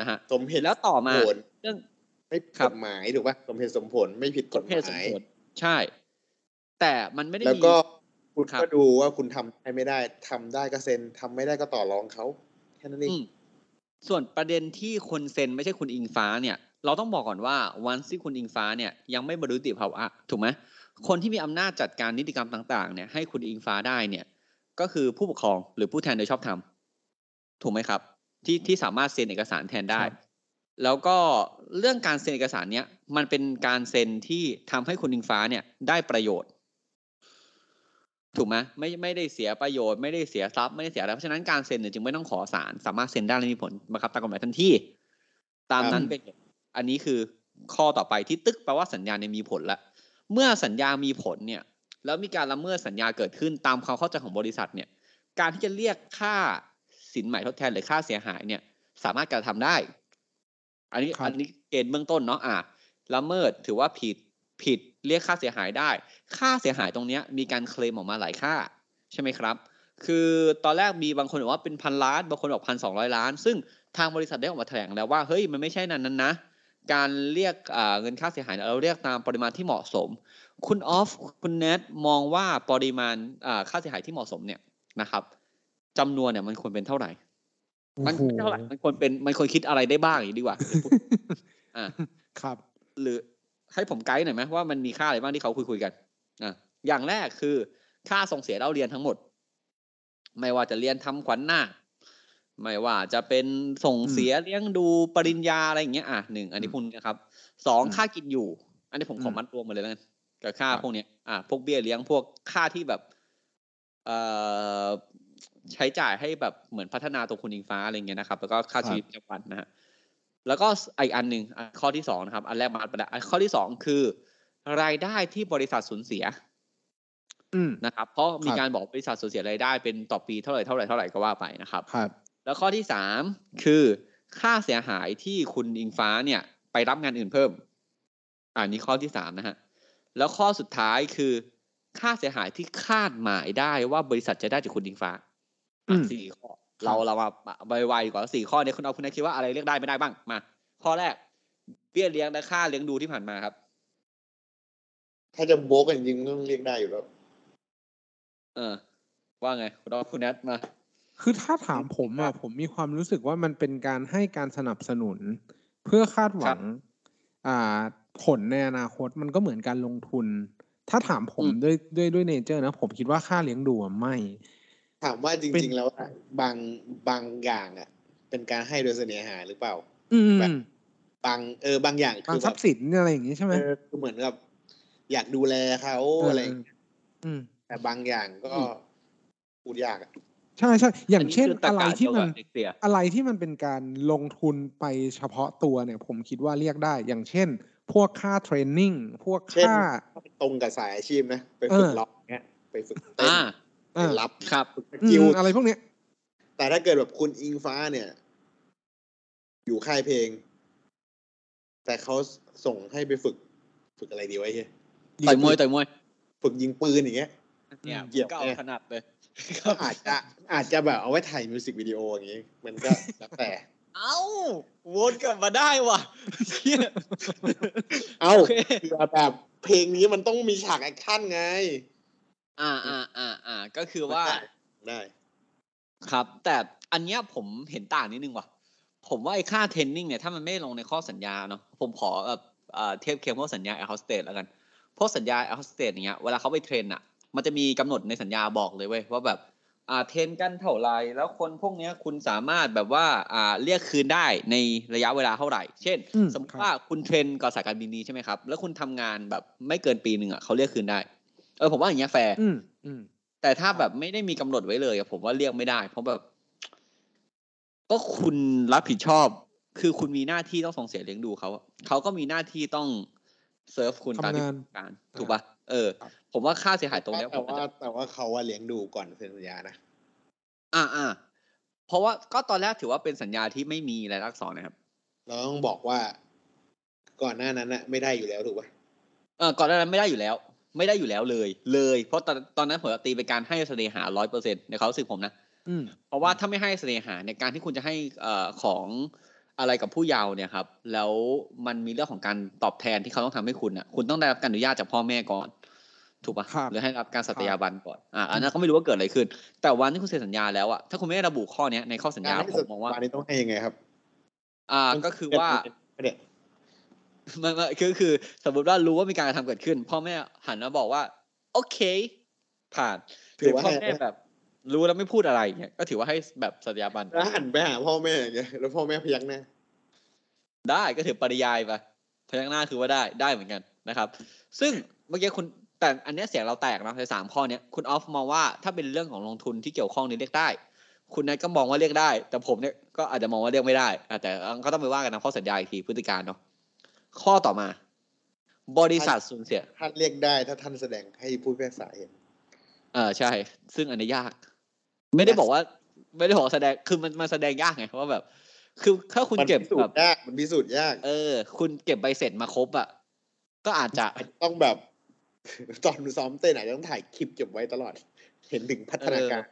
นะฮะสมเหตุแล้วต่อมาเรื่องไม่ผิดกฎหมายถูกป่ะสมเหตุสมผลไม่ผิดกฎหมายใช่แต่มันไม่ได้แล้วก็คุณก็ดูว่าคุณทำได้ไม่ได้ทำได้ก็เซ็นทำไม่ได้ก็ต่อรองเขาแค่นั้นเองส่วนประเด็นที่คนเซ็นไม่ใช่คุณอิงฟ้าเนี่ยเราต้องบอกก่อนว่าวันที่คุณอิงฟ้าเนี่ยยังไม่บรรลุนิติภาวะถูกไหมคนที่มีอำนาจจัดการนิติกรรมต่างๆเนี่ยให้คุณอิงฟ้าได้เนี่ยก็คือผู้ปกครองหรือผู้แทนโดยชอบธรรมถูกไหมครับที่ที่สามารถเซ็นเอกสารแทนได้แล้วก็เรื่องการเซ็นเอกสารเนี้ยมันเป็นการเซ็นที่ทำให้คุณอิงฟ้าเนี่ยได้ประโยชน์ถูกไหมไม่ไม่ได้เสียประโยชน์ไม่ได้เสียทรัพย์ไม่ได้เสียอะไรเพราะฉะนั้นการเซ็นเนี่ยจึงไม่ต้องขอศาลสามารถเซ็นได้และมีผลบังคับตามกฎหมายทันทีตามนั้นเป็นอันนี้คือข้อต่อไปที่ตึกแปลว่าสัญญาเนี่ยมีผลละเมื่อสัญญามีผลเนี่ยแล้วมีการละเมิดสัญญาเกิดขึ้นตามความเข้าใจของบริษัทเนี่ยการที่จะเรียกค่าสินใหม่ทดแทนหรือค่าเสียหายเนี่ยสามารถกระทำได้อันนี้อันนี้เกณฑ์เบื้องต้นเนาะอ่ะละเมิดถือว่าผิดผิดเรียกค่าเสียหายได้ค่าเสียหายตรงเนี้ยมีการเคลมออกมาหลายค่าใช่ไหมครับคือตอนแรกมีบางคนบอกว่าเป็นพันล้านบางคนบอกพันสองร้อยล้านซึ่งทางบริษัทได้ออกมาแถลงแล้วว่าเฮ้ยมันไม่ใช่นั้นนั้นนะการเรียกเงินค่าเสียหายเราเรียกตามปริมาณที่เหมาะสมคุณออฟคุณเนทมองว่าปริมาณค่าเสียหายที่เหมาะสมเนี่ยนะครับจำนวนเนี่ยมันควรเป็นเท่าไหร่ มันไม่เท่าไหร่มันควรเป็นมันควรคิดอะไรได้บ้างอย่างนี้ดีกว่าอ่าครับหรือให้ผมไกด์หน่อยไหมว่ามันมีค่าอะไรบ้างที่เขาคุยคุยกันอ่าอย่างแรกคือค่าส่งเสียเล่าเรียนทั้งหมดไม่ว่าจะเรียนทำขวัญหน้าไม่ว่าจะเป็นส่งเสียเลี้ยงดูปริญญาอะไรอย่างเงี้ยอ่ะหนึ่งอันนี้พูดนะครับสองค่ากินอยู่อันนี้ผมขอมัดรวมมาเลยแล้วกันกับค่าพวกเนี้ยอ่ะพวกเบี้ยเลี้ยงพวกค่าที่แบบเอ่อใช้จ่ายให้แบบเหมือนพัฒนาตัวคุณอิงฟ้าอะไรเงี้ยนะครับแล้วก็ค่าชีวิตประจำวันนะฮะแล้วก็อีกอันหนึ่งข้อที่สองนะครับอันแรกมาประเด็นข้อที่สองคือรายได้ที่บริษัทสูญเสียนะครับเพราะมีการบอกบริษัทสูญเสียรายได้เป็นต่อปีเท่าไหร่เท่าไหร่เท่าไหร่ก็ว่าไปนะครับแล้วข้อที่สามคือค่าเสียหายที่คุณอิงฟ้าเนี่ยไปรับงานอื่นเพิ่มอันนี้ข้อที่สามนะฮะแล้วข้อสุดท้ายคือค่าเสียหายที่คาดหมายได้ว่าบริษัทจะได้จากคุณอิงฟ้าสี่ข้อเราเรามาไวๆก่อนสี่ข้อนี้คุณเอาคุณนายคิดว่าอะไรเรียกได้ไม่ได้บ้างมาข้อแรกเบี้ยเลี้ยงและค่าเลี้ยงดูที่ผ่านมาครับถ้าจะโบกกันจริงต้องเรียกได้อยู่แล้วเออว่าไงคุณดอกคุณแนทมาคือถ้าถามผมอ่ะผมมีความรู้สึกว่ามันเป็นการให้การสนับสนุนเพื่อคาดหวังอ่าผลในอนาคตมันก็เหมือนการลงทุนถ้าถามผมด้วยด้วยด้วยเนเจอร์นะผมคิดว่าค่าเลี้ยงดูไม่ถามว่าจริงๆแล้วบางบางอย่างอ่ะเป็นการให้โดยเสน่หาหรือเปล่าแบบบางเออบางอย่างคือทรัพย์สินอะไรอย่างงี้ใช่ไหมคือเหมือนกับอยากดูแลเขาอะไรแต่บางอย่างก็พูดยากอ่ะใช่ใช่อย่างเช่นอะไรที่มันอะไรที่มันเป็นการลงทุนไปเฉพาะตัวเนี่ยผมคิดว่าเรียกได้อย่างเช่นพวกค่าเทรนนิ่งพวกค่าตรงกับสายอาชีพนะไปฝึกล็อกเงี้ยไปฝึกเต้นไปรับครับกิวอะไรพวกเนี้ยแต่ถ้าเกิดแบบคุณอิงฟ้าเนี่ยอยู่ค่ายเพลงแต่เขาส่งให้ไปฝึกฝึกอะไรดีไว้เฮ้ยต่อยมวยต่อยมวยฝึกยิงปืนอย่างเงี้ยเนี่ยเกี่ยวกับขนาดเลยก็อาจจะอาจจะแบบเอาไว้ถ่ายมิวสิกวิดีโออย่างงี้มันก็แล้วแต่เอ้าวนกลับมาได้ว่ะเอ้าคือแบบเพลงนี้มันต้องมีฉากแอคชั่นไงอ่าอ่าอ่าอ่าก็คือว่าได้ครับแต่อันเนี้ยผมเห็นต่างนิดนึงว่ะผมว่าไอ้ค่าเทรนนิ่งเนี่ยถ้ามันไม่ลงในข้อสัญญาเนาะผมขอแบบเทียบเคียงพวกสัญญาแอร์โฮสเตสแล้วกันเพราะสัญญาแอร์โฮสเตสอย่างเงี้ยเวลาเขาไปเทรนอะมันจะมีกำหนดในสัญญาบอกเลยเว้ยว่าแบบอ่าเทรนกันเท่าไหร่แล้วคนพวกเนี้ยคุณสามารถแบบว่าอ่าเรียกคืนได้ในระยะเวลาเท่าไหร่เช่นสมมติว่าคุณเทรนกับสายการบินนี้ใช่ไหมครับแล้วคุณทำงานแบบไม่เกินปีหนึ่งอะเขาเรียกคืนได้เออผมว่าอย่างเงี้ยแฟร์แต่ถ้าแบบไม่ได้มีกำหนดไว้เลยอะผมว่าเรียกไม่ได้เพราะแบบก็คุณรับผิดชอบคือคุณมีหน้าที่ต้องส่งเสียเลี้ยงดูเขาเขาก็มีหน้าที่ต้องเซิร์ฟคุณตามที่ต้องการถูกป่ะเออผมว่าค่าเสียหายตรงนี้แต่ว่าแต่ว่าเขาว่าเลี้ยงดูก่อนเซ็นสัญญานะอ่าอ่าเพราะว่าก็ตอนแรกถือว่าเป็นสัญญาที่ไม่มีรายลักษณ์อักษรนะครับเราต้องบอกว่าก่อนหน้านั้นน่ะไม่ได้อยู่แล้วถูกป่ะเออก่อนหน้านั้นไม่ได้อยู่แล้วไม่ได้อยู่แล้วเลยเลยเพราะตอนตอนนั้นผมตีเป็นการให้เสน่หา ร้อยเปอร์เซ็นต์ ในความรู้สึกผมนะเพราะว่าถ้าไม่ให้เสน่หาในการที่คุณจะให้ของอะไรกับผู้เยาว์เนี่ยครับแล้วมันมีเรื่องของการตอบแทนที่เขาต้องทำให้คุณอ่ะคุณต้องได้รับการอนุญาตจากพ่อแม่ก่อนถูกป่ะหรือให้รับการสัตยาบันก่อนอ่าอันนั้นก็ไม่รู้ว่าเกิดอะไรขึ้นแต่วันที่คุณเซ็นสัญญาแล้วอ่ะถ้าคุณไม่ระบุข้อนี้ในข้อสัญญาผมมองว่าต้องให้ยังไงครับอ่าก็คือว่ามันคือคือสมมติว่ารู้ว่ามีการกระทำเกิดขึ้นพ่อแม่หันมาบอกว่าโอเคผ่านถือว่าพ่อแม่แบบรู้แล้วไม่พูดอะไรเงี้ยก็ถือว่าให้แบบสัตยาบันแล้วหันไปหาพ่อแม่อย่างเงี้ยแล้วพ่อแม่พยักหน้าได้ก็ถือปริยายไปพยักหน้าคือว่าได้ได้เหมือนกันนะครับซึ่งเมื่อกี้คุณแต่อันนี้เสียงเราแตกนะในสามข้อเนี้ยคุณออฟมองว่าถ้าเป็นเรื่องของลงทุนที่เกี่ยวข้องนี่เรียกได้คุณนายก็มองว่าเรียกได้แต่ผมเนี่ยก็อาจจะมองว่าเรียกไม่ได้แต่ก็ต้องไปว่ากันนะข้อสัญญาอีกทีพฤติการเนาะข้อต่อมาบริษัทสูญเสียท่านเรียกได้ถ้าท่านแสดงให้ผู้พิพากษาเห็นเออใช่ซึ่งอันนี้ยากไม่ได้บอกว่าไม่ได้บอกแสดงคือมันมาแสดงยากไงว่าแบบคือถ้าคุณเก็บแบบยากมันพิสูจน์ยากเออคุณเก็บใบเสร็จมาครบอ่ะก็อาจจะต้องแบบตอนซ้อมเต้นอาจจะต้องถ่ายคลิปเก็บไว้ตลอดเห็นถึงพัฒนาการ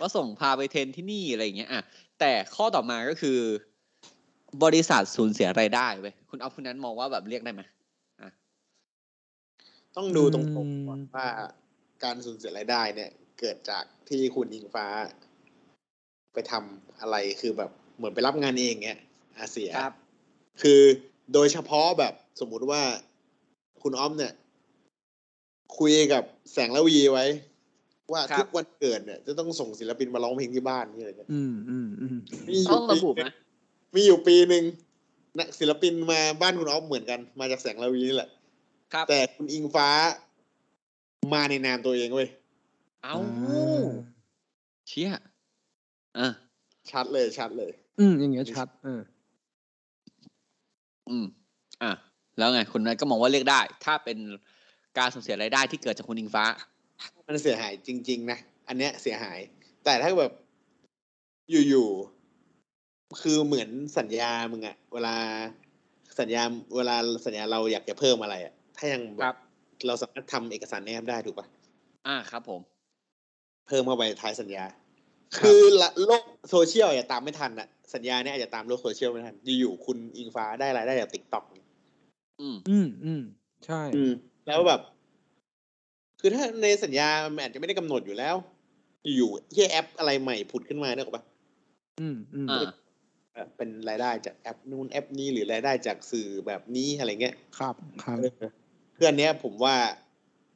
ว่าส่งพาไปเทรนที่นี่อะไรอย่างเงี้ยอ่ะแต่ข้อต่อมาก็คือบริษัทสูญเสียรายได้เว้ยคุณเอาคุณนั้นมองว่าแบบเรียกได้ไหมอ่ะต้องดูตรงๆก่อนว่าการสูญเสียรายได้เนี่ยเกิดจากที่คุณอิงฟ้าไปทำอะไรคือแบบ เหมือนไปรับงานเองเงี้ยอาเสียคือโดยเฉพาะแบบสมมุติว่าคุณอ้อมเนี่ยคุยกับแสงละวีไว้ว่าทุกวันเกิดเนี่ยจะต้องส่งศิลปินมาร้องเพลงที่บ้านนี่อะไรเงี้ยอืมอืมอืมต้องระบุนะมีอยู่ปีนึงนะศิลปินมาบ้านคุณอ้อมเหมือนกันมาจากแสงละวีนี่แหละแต่คุณอิงฟ้ามาในนามตัวเองเว้ยเอ้าเชี่ยอ่ะชัดเลยชัดเลยอืมอย่างเงี้ยชัดเอออืมอ่ะแล้วไงคนนั้นก็มองว่าเรียกได้ถ้าเป็นการสูญเสียรายได้ที่เกิดจากคุณอิงฟ้ามันเสียหายจริงๆนะอันเนี้ยเสียหายแต่ถ้าแบบอยู่ๆคือเหมือนสัญญามึงอะเวลาสัญญาเวลาสัญญาเราอยากจะเพิ่มอะไรอะถ้ายังแบบเราสามารถทำเอกสารแนบได้ถูกป่ะอ่าครับผมเพิ่มเข้าไปท้ายสัญญาคือโลกโซเชียลอาจจะตามไม่ทันอะสัญญาเนี่ยอาจจะตามโลกโซเชียลไม่ทันอยู่ๆคุณอิงฟ้าได้รายได้จาก TikTok อืมอืมอืมใช่อืมแล้วแบบคือถ้าในสัญญามันอาจจะไม่ได้กำหนดอยู่แล้วอยู่ๆที่แอปอะไรใหม่ผุดขึ้นมาเนี่ยถูกป่ะอืมอืมเป็นรายได้จากแอปนู้นแอปนี้หรือรายได้จากสื่อแบบนี้อะไรเงี้ยครับครับเพื่อนเนี้ยผมว่า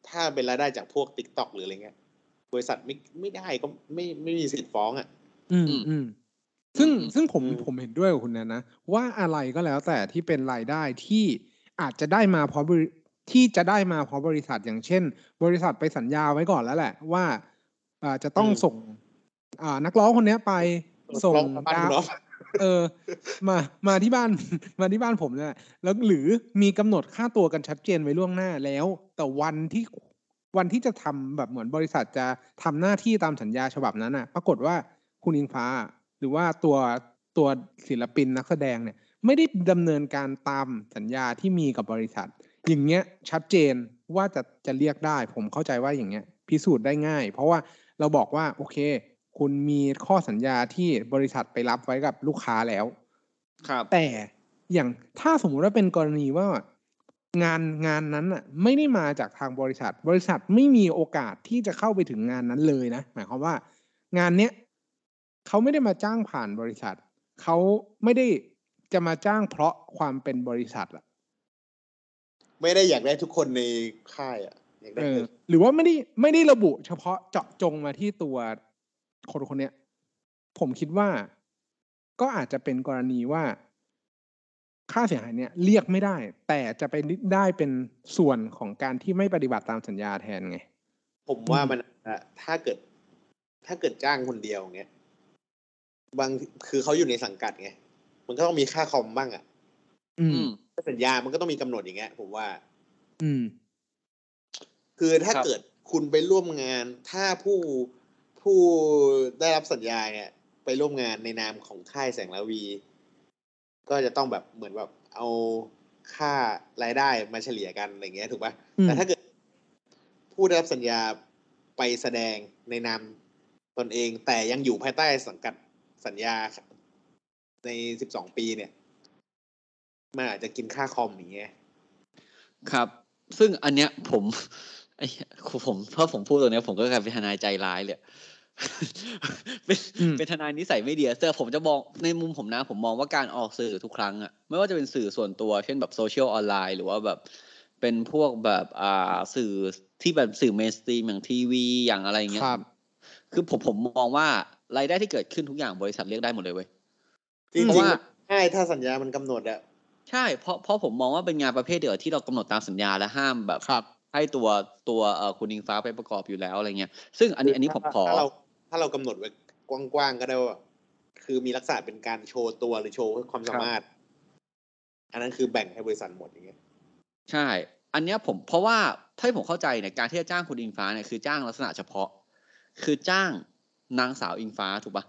ถ้าเป็นรายได้จากพวก TikTok หรืออะไรเงี้ยบริษัทไม่ไม่ได้ก็ไม่ไม่มีสิทธิ์ฟ้องอ่ะอืมอืมซึ่งซึ่งผมผมเห็นด้วยกับคุณนะนะว่าอะไรก็แล้วแต่ที่เป็นรายได้ที่อาจจะได้มาเพราะที่จะได้มาเพราะบริษัทอย่างเช่นบริษัทไปสัญญาไว้ก่อนแล้วแหละว่าอ่าจะต้องส่งอ่านักร้องคนเนี้ยไปส่งดาวเออมามาที่บ้านมาที่บ้านผมเนี่ยแล้วหรือมีกำหนดค่าตัวกันชัดเจนไว้ล่วงหน้าแล้วแต่วันที่วันที่จะทำแบบเหมือนบริษัทจะทำหน้าที่ตามสัญญาฉบับนั้นน่ะปรากฏว่าคุณอิงฟ้าหรือว่าตัวตัวศิลปินนักแสดงเนี่ยไม่ได้ดำเนินการตามสัญญาที่มีกับบริษัทอย่างเงี้ยชัดเจนว่าจะจะเรียกได้ผมเข้าใจว่าอย่างเงี้ยพิสูจน์ได้ง่ายเพราะว่าเราบอกว่าโอเคคุณมีข้อสัญญาที่บริษัทไปรับไว้กับลูกค้าแล้วครับแต่อย่างถ้าสมมุติว่าเป็นกรณีว่างานงานนั้นน่ะไม่ได้มาจากทางบริษัทบริษัทไม่มีโอกาสที่จะเข้าไปถึงงานนั้นเลยนะหมายความว่างานเนี้ยเขาไม่ได้มาจ้างผ่านบริษัทเขาไม่ได้จะมาจ้างเพราะความเป็นบริษัทอ่ะไม่ได้อยากได้ทุกคนในค่ายอ่ะอยากได้หรือว่าไม่ได้ไม่ได้ระบุเฉพาะเจาะจงมาที่ตัวคนคนเนี้ยผมคิดว่าก็อาจจะเป็นกรณีว่าค่าเสียหายเนี่ยเรียกไม่ได้แต่จะไปได้เป็นส่วนของการที่ไม่ปฏิบัติตามสัญญาแทนไงผมว่ามันถ้าเกิดถ้าเกิดจ้างคนเดียวเงี้ยบางคือเขาอยู่ในสังกัดไงมันก็ต้องมีค่าคอมบ้างอ่ะอืมสัญญามันก็ต้องมีกำหนดอย่างเงี้ยผมว่าอืมคือถ้าเกิดคุณไปร่วมงานถ้าผู้ผู้ได้รับสัญญาเนี่ยไปร่วมงานในนามของค่ายแสงละวีก็จะต้องแบบเหมือนแบบเอาค่ารายได้มาเฉลี่ยกันอะไรเงี้ยถูกป่ะแต่ถ้าเกิดผู้ได้รับสัญญาไปแสดงในนามตนเองแต่ยังอยู่ภายใต้สังกัดสัญญาในสิบสองปีเนี่ยมันอาจจะกินค่าคอมอย่างเงี้ยครับซึ่งอันเนี้ยผมไอ้ผมเพราะผมพูดตรงเนี้ยผมก็กลายเป็นทนายใจร้ายเลยเป็นเป็นทนายนิสัยไม่ดีแต่ผมจะมองในมุมผมนะผมมองว่าการออกสื่อทุกครั้งอะไม่ว่าจะเป็นสื่อส่วนตัวเช่นแบบโซเชียลออนไลน์หรือว่าแบบเป็นพวกแบบอ่าสื่อที่แบบสื่อเมนสตรีมอย่างทีวีอย่างอะไรเงี้ยครับคือผมผมมองว่ารายได้ที่เกิดขึ้นทุกอย่างบริษัทเรียกได้หมดเลยเว้ยจริงๆใช่ถ้าสัญญามันกำหนดอะใช่เพราะเพราะผมมองว่าเป็นงานประเภทเดียวที่เรากำหนดตามสัญญาและห้ามแบบให้ตัวตัวเอ่อคุณอิงฟ้าไปประกอบอยู่แล้วอะไรเงี้ยซึ่งอันนี้อันนี้ผมขอถ้าเราถ้าเรากำหนดไว้กว้างๆก็ได้ว่าคือมีลักษณะเป็นการโชว์ตัวหรือโชว์ความสามารถอันนั้นคือแบ่งให้บริษัทหมดอย่างเงี้ยใช่อันเนี้ยผมเพราะว่าถ้าผมเข้าใจเนี่ยการที่จะจ้างคุณอิงฟ้าเนี่ยคือจ้างลักษณะเฉพาะคือจ้างนางสาวอิงฟ้าถูกปะ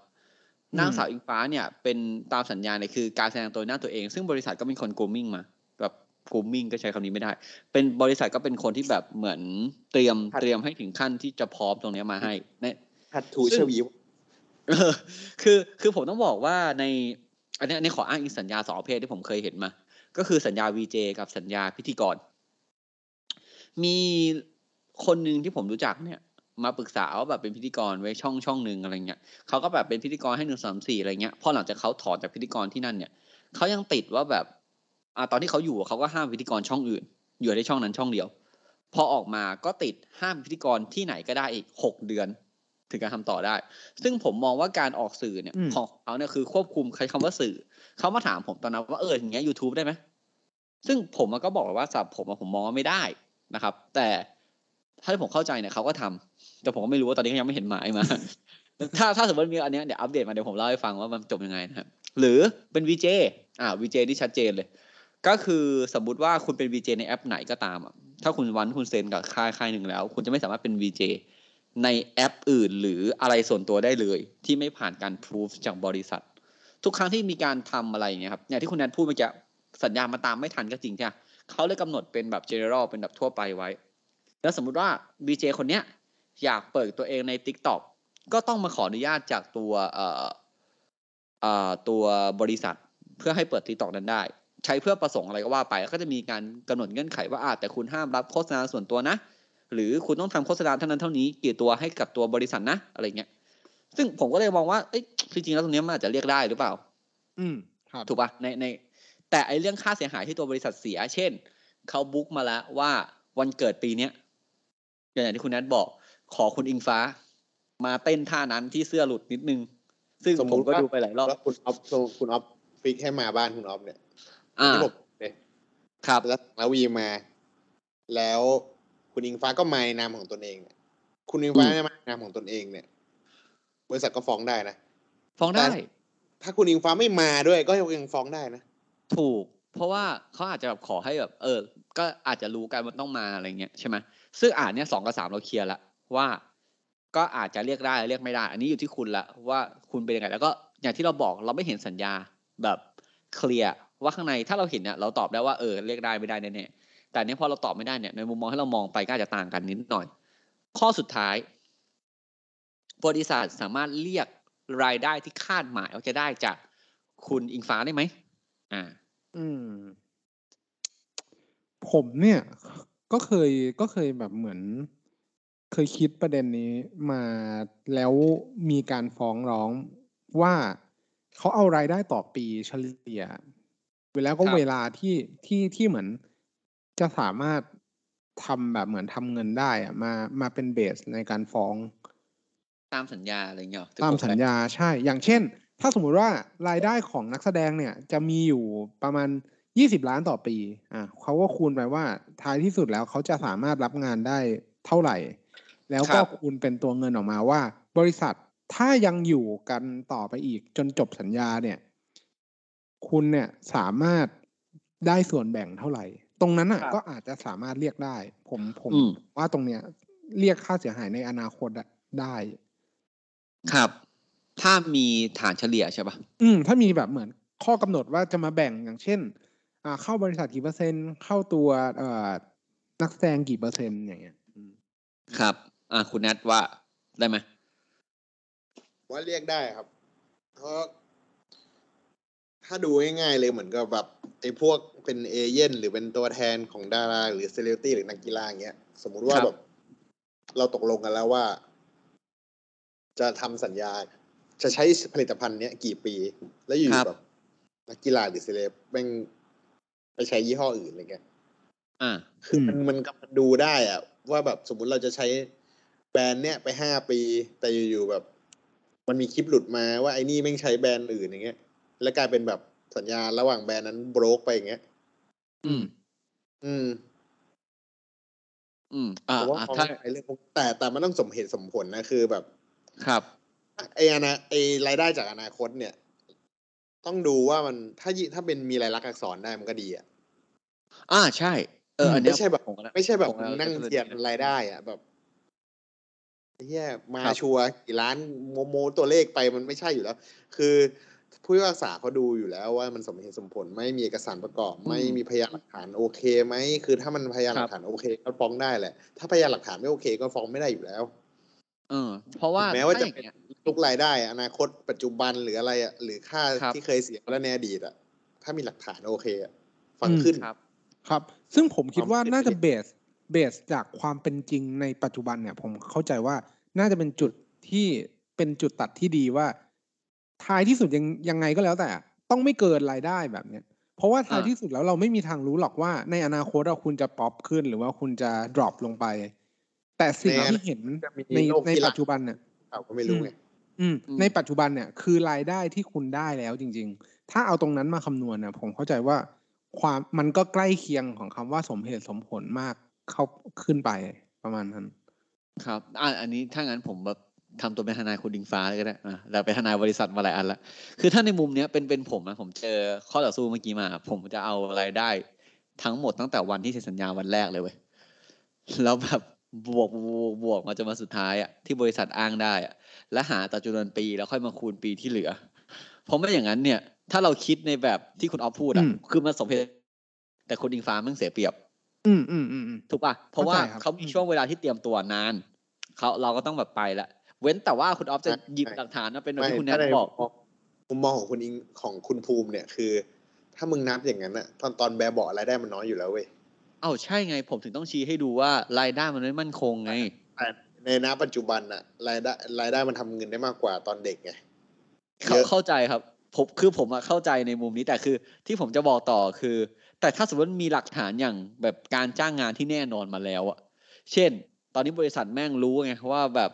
นางสาวอิงฟ้าเนี่ยเป็นตามสัญญาเนี่ยคือการแสดงตัวหน้าตัวเองซึ่งบริษัทก็เป็นคน grooming มาแบบgrooming ก็ใช้คำนี้ไม่ได้เป็นบริษัทก็เป็นคนที่แบบเหมือนเตรียมเตรียมให้ถึงขั้นที่จะพร้อมตรงนี้มาให้เนี่ยทัดทูชวีคือคือผมต้องบอกว่าในอันนี้ในขออ้างอิงสัญญาสองประเภทที่ผมเคยเห็นมาก็คือสัญญา วี เจ กับสัญญาพิธีกรมีคนนึงที่ผมรู้จักเนี่ย มาปรึกษาว่าแบบเป็นพิธีกรไว้ช่องช่องนึงอะไรเงี้ยเขาก็แบบเป็นพิธีกรให้หนึ่งสามสี่อะไรเงี้ยพอหลังจากเขาถอนจากพิธีกรที่นั่นเนี่ยเขายังติดว่าแบบอ่าตอนที่เขาอยู่เขาก็ห้ามพิธีกรช่องอื่นอยู่ในช่องนั้นช่องเดียวพอออกมาก็ติดห้ามพิธีกรที่ไหนก็ได้อีกหกเดือนถึงการทำต่อได้ซึ่งผมมองว่าการออกสื่อเนี่ยของเขาเนี่ยคือควบคุมใช้คำว่าสื่อเขามาถามผมตอนนั้นว่าเอออย่างเงี้ย YouTube ได้ไหมซึ่งผมก็บอกว่าสับผมผมมองว่าไม่ได้นะครับแต่ถ้าผมเข้าใจเนี่ยเขาก็ทำแต่ผมก็ไม่รู้ว่าตอนนี้ยังไม่เห็นหมายมา ถ้าถ้าสมมติมีอันเนี้ยเดี๋ยวอัปเดตมาเดี๋ยวผมเล่าให้ฟังว่ามันจบยังไงนะครับหรือเป็น วี เจ อ่า วี เจ ที่ชัดเจนเลยก็คือสมมุติว่าคุณเป็น วี เจ ในแอปไหนก็ตามอ่ะถ้าคุณวันคุณเซ็นกับค่ายค่ายนึงแล้วคุณจะไม่สามารถเป็น วี เจ ในแอปอื่นหรืออะไรส่วนตัวได้เลยที่ไม่ผ่านการพิสูจน์จากบริษัททุกครั้งที่มีการทำอะไรอย่างเงี้ยครับเนี่ยที่คุณแนทพูดเมื่อกี้สัญญามาตามไม่ทันก็จริงใช่ป่ะเขาเลยกำหนดเป็นแบบ general เป็นแบบทั่วไปไว้แล้วสมมุติว่า วี เจ คนเนี้ยอยากเปิดตัวเองใน TikTok ก็ต้องมาขออนุญาตจากตัวเอ่อเอ่อตัวบริษัทเพื่อให้เปิด TikTok นั้นได้ใช้เพื่อประสงค์อะไรก็ว่าไปแล้วก็จะมีการกำหนดเงื่อนไขว่าอาจแต่คุณห้ามรับโฆษณาส่วนตัวนะหรือคุณต้องทำโฆษณาเท่านั้นเท่านี้กี่ตัวให้กับตัวบริษัทนะอะไรเงี้ยซึ่งผมก็เลยมองว่าเอ้ยจริงๆแล้วตรงนี้มันอาจจะเรียกได้หรือเปล่าอืมครับถูกป่ะในในแต่ไอ้เรื่องค่าเสียหายที่ตัวบริษัทเสียเช่นเขาบุ๊กมาแล้วว่าวันเกิดปีเนี้ยอย่างที่คุณแนทบอกขอคุณอิงฟ้ามาเต้นท่านั้นที่เสื้อหลุดนิดนึงซึ่งผมก็ดูไปหลายรอบแล้วคุณอ๊อฟคุณอ๊อฟฟิกให้มาบ้านคุณอ๊อฟเนี่ยอ่าครับแล้วแล้ววีมาแล้วคุณอิงฟ้าก็มาในนามของตนเองเนี่ยคุณอิงฟ้ามาในนามของตนเองเนี่ยบริษัทก็ฟ้องได้นะฟ้องได้ถ้าคุณอิงฟ้าไม่มาด้วยก็ยังฟ้องได้นะถูกเพราะว่าเขาอาจจะแบบขอให้แบบเออก็อาจจะรู้กันว่าต้องมาอะไรเงี้ยใช่ไหมซึ่งอ่านเนี่ยสองกับสามเราเคลียร์ละว่าก็อาจจะเรียกได้เรียกไม่ได้อันนี้อยู่ที่คุณละว่าคุณเป็นยังไงแล้วก็อย่างที่เราบอกเราไม่เห็นสัญญาแบบเคลียร์ว่าข้างในถ้าเราเห็นเนี่ยเราตอบได้ว่าเออเรียกได้ไม่ได้แน่ๆแต่เนี้ยพอเราตอบไม่ได้เนี่ยในมุมมองให้เรามองไปก็อาจจะต่างกันนิดหน่อยข้อสุดท้ายบริษัทสามารถเรียกรายได้ที่คาดหมายว่าจะได้จากคุณอิงฟ้าได้ไหมอ่าอืมผมเนี่ยก็เคยก็เคยแบบเหมือนเคยคิดประเด็นนี้มาแล้วมีการฟ้องร้องว่าเขาเอารายได้ต่อปีเฉลี่ยไปแล้วก็เวลาที่ที่ที่เหมือนจะสามารถทำแบบเหมือนทำเงินได้อะมามาเป็นเบสในการฟ้องตามสัญญาอะไรเงี้ยตามสัญญาใช่อย่างเช่นถ้าสมมุติว่ารายได้ของนักแสดงเนี่ยจะมีอยู่ประมาณยี่สิบล้านต่อปีอ่ะเขาก็คูณไปว่าท้ายที่สุดแล้วเขาจะสามารถรับงานได้เท่าไหร่แล้วก็คูณเป็นตัวเงินออกมาว่าบริษัทถ้ายังอยู่กันต่อไปอีกจนจบสัญญาเนี่ยคุณเนี่ยสามารถได้ส่วนแบ่งเท่าไหร่ตรงนั้นอ่ะก็อาจจะสามารถเรียกได้ผมผมว่าตรงเนี้ยเรียกค่าเสียหายในอนาคตได้ครับถ้ามีฐานเฉลี่ยใช่ป่ะอืมถ้ามีแบบเหมือนข้อกำหนดว่าจะมาแบ่งอย่างเช่นอ่าเข้าบริษัทกี่เปอร์เซ็นต์เข้าตัวเอ่อนักแสดงกี่เปอร์เซ็นต์อย่างเงี้ยครับอ่าคุณแนทว่าได้ไหมว่าเรียกได้ครับเพราะถ้าดูง่ายๆเลยเหมือนกับแบบไอ้พวกเป็นเอเจนต์หรือเป็นตัวแทนของดาราหรือเซเลบริตี้หรือนักกีฬาอย่างเงี้ยสมมุติว่าแบบเราตกลงกันแล้วว่าจะทำสัญญาจะใช้ผลิตภัณฑ์เนี้ยกี่ปีแล้วอยู่แบบนักกีฬาหรือเซเลบแม่งไปใช้ยี่ห้ออื่นอะไรเงี้ยอ่าคือมันมันก็ดูได้อ่ะว่าแบบสมมุติเราจะใช้แบรนด์เนี้ยไปห้าปีแต่อยู่ๆแบบมันมีคลิปหลุดมาว่าไอ้นี่แม่งใช้แบรนด์อื่นอย่างเงี้ยแล้วกลายเป็นแบบสัญญาระหว่างแบรนด์นั้นโบรกไปอย่างเงี้ยอืมอืมอืมอ่าถ้าไอ้เรื่องแต่แต่มันต้องสมเหตุสมผลนะคือแบบครับไอ้อนาไอ้รายได้จากอนาคตเนี่ยต้องดูว่ามันถ้าถ้าเป็นมีรายลักษณ์อักษรได้มันก็ดีอ่ะอ่าใช่เอออันนี้ไม่ใช่แบบไม่ใช่แบบนั่งเทียนรายได้อ่ะแบบเหี้ยมาชัวร์กี่ล้านโมโมตัวเลขไปมันไม่ใช่อยู่แล้วคือผู้พิพากษาเขาดูอยู่แล้วว่ามันสมเหตุสมผลไม่มีเอกสารประกอบไม่มีพยานหลักฐานโอเคไหมคือถ้ามันพยานหลักฐานโอเคก็ฟ้องได้แหละถ้าพยานหลักฐานไม่โอเคก็ฟ้องไม่ได้อยู่แล้วเออเพราะว่าแม้ว่าจะเป็นทุกรายได้อนาคตปัจจุบันหรืออะไรอ่ะหรือค่าที่เคยเสียแล้วในอดีตอ่ะถ้ามีหลักฐานโอเคอ่ะฟังขึ้นครับครับซึ่งผมคิดว่าน่าจะเบส เบสจากความเป็นจริงในปัจจุบันเนี่ยผมเข้าใจว่าน่าจะเป็นจุดที่เป็นจุดตัดที่ดีว่าท้ายที่สุดยังยังไงก็แล้วแต่ต้องไม่เกินรายได้แบบเนี้ยเพราะว่าท้ายที่สุดแล้วเราไม่มีทางรู้หรอกว่าในอนาคตเราคุณจะป๊อปขึ้นหรือว่าคุณจะดรอปลงไปแต่สิ่งที่เห็นในในปัจจุบันเนี่ยเราก็ไม่รู้ไงในปัจจุบันเนี่ยคือรายได้ที่คุณได้แล้วจริงๆถ้าเอาตรงนั้นมาคำนวณนะผมเข้าใจว่าความมันก็ใกล้เคียงของคำว่าสมเหตุสมผลมากเข้าขึ้นไปประมาณนั้นครับอันนี้ถ้างั้นผมแบบทำตัวเป็นทนายคุณดิงฟ้าเลยก็ได้อ่ะเราไปทนายบริษัทมาหลายอันละคือถ้าในมุมเนี้ยเป็นเป็นผมนะผมเจอข้อต่อสู้เมื่อกี้มาผมจะเอารายได้ทั้งหมดตั้งแต่วันที่เซ็นสัญญาวันแรกเลยเว้ยแล้วแบบบวกบวกมาจนมาสุดท้ายอ่ะที่บริษัทอ้างได้อ่ะและหาต่อจำนวนปีแล้วค่อยมาคูณปีที่เหลือเพราะไม่อย่างนั้นเนี่ยถ้าเราคิดในแบบที่คุณอ๊อฟพูดอ่ะคือมันสมเหตุแต่คุณดิงฟ้ามันเสียเปรียบอืมอืมอืมถูกป่ะเพราะว่าเขามีช่วงเวลาที่เตรียมตัวนานเขาเราก็ต้องแบบไปละเว้นแต่ว่าคุณอ๊อฟจะหยิบหลักฐานนะเป็นแบบที่คุณแนนบอกมุมมองของคุณอิงของคุณภูมิเนี่ยคือถ้ามึงนับอย่างนั้นอะตอนตอนแบเบาะรายได้มันน้อยอยู่แล้วเว้ยเอ้าใช่ไงผมถึงต้องชี้ให้ดูว่ารายได้มันไม่มั่นคงไงแต่ในณปัจจุบันอะรายได้รายได้มันทำเงินได้มากกว่าตอนเด็กไงเขาเข้าใจครับผมคือผมอะเข้าใจในมุมนี้แต่คือที่ผมจะบอกต่อคือแต่ถ้าสมมติมีหลักฐานอย่างแบบการจ้างงานที่แน่นอนมาแล้วอะเช่นตอนนี้บริษัทแม่งรู้ไงว่าแบบ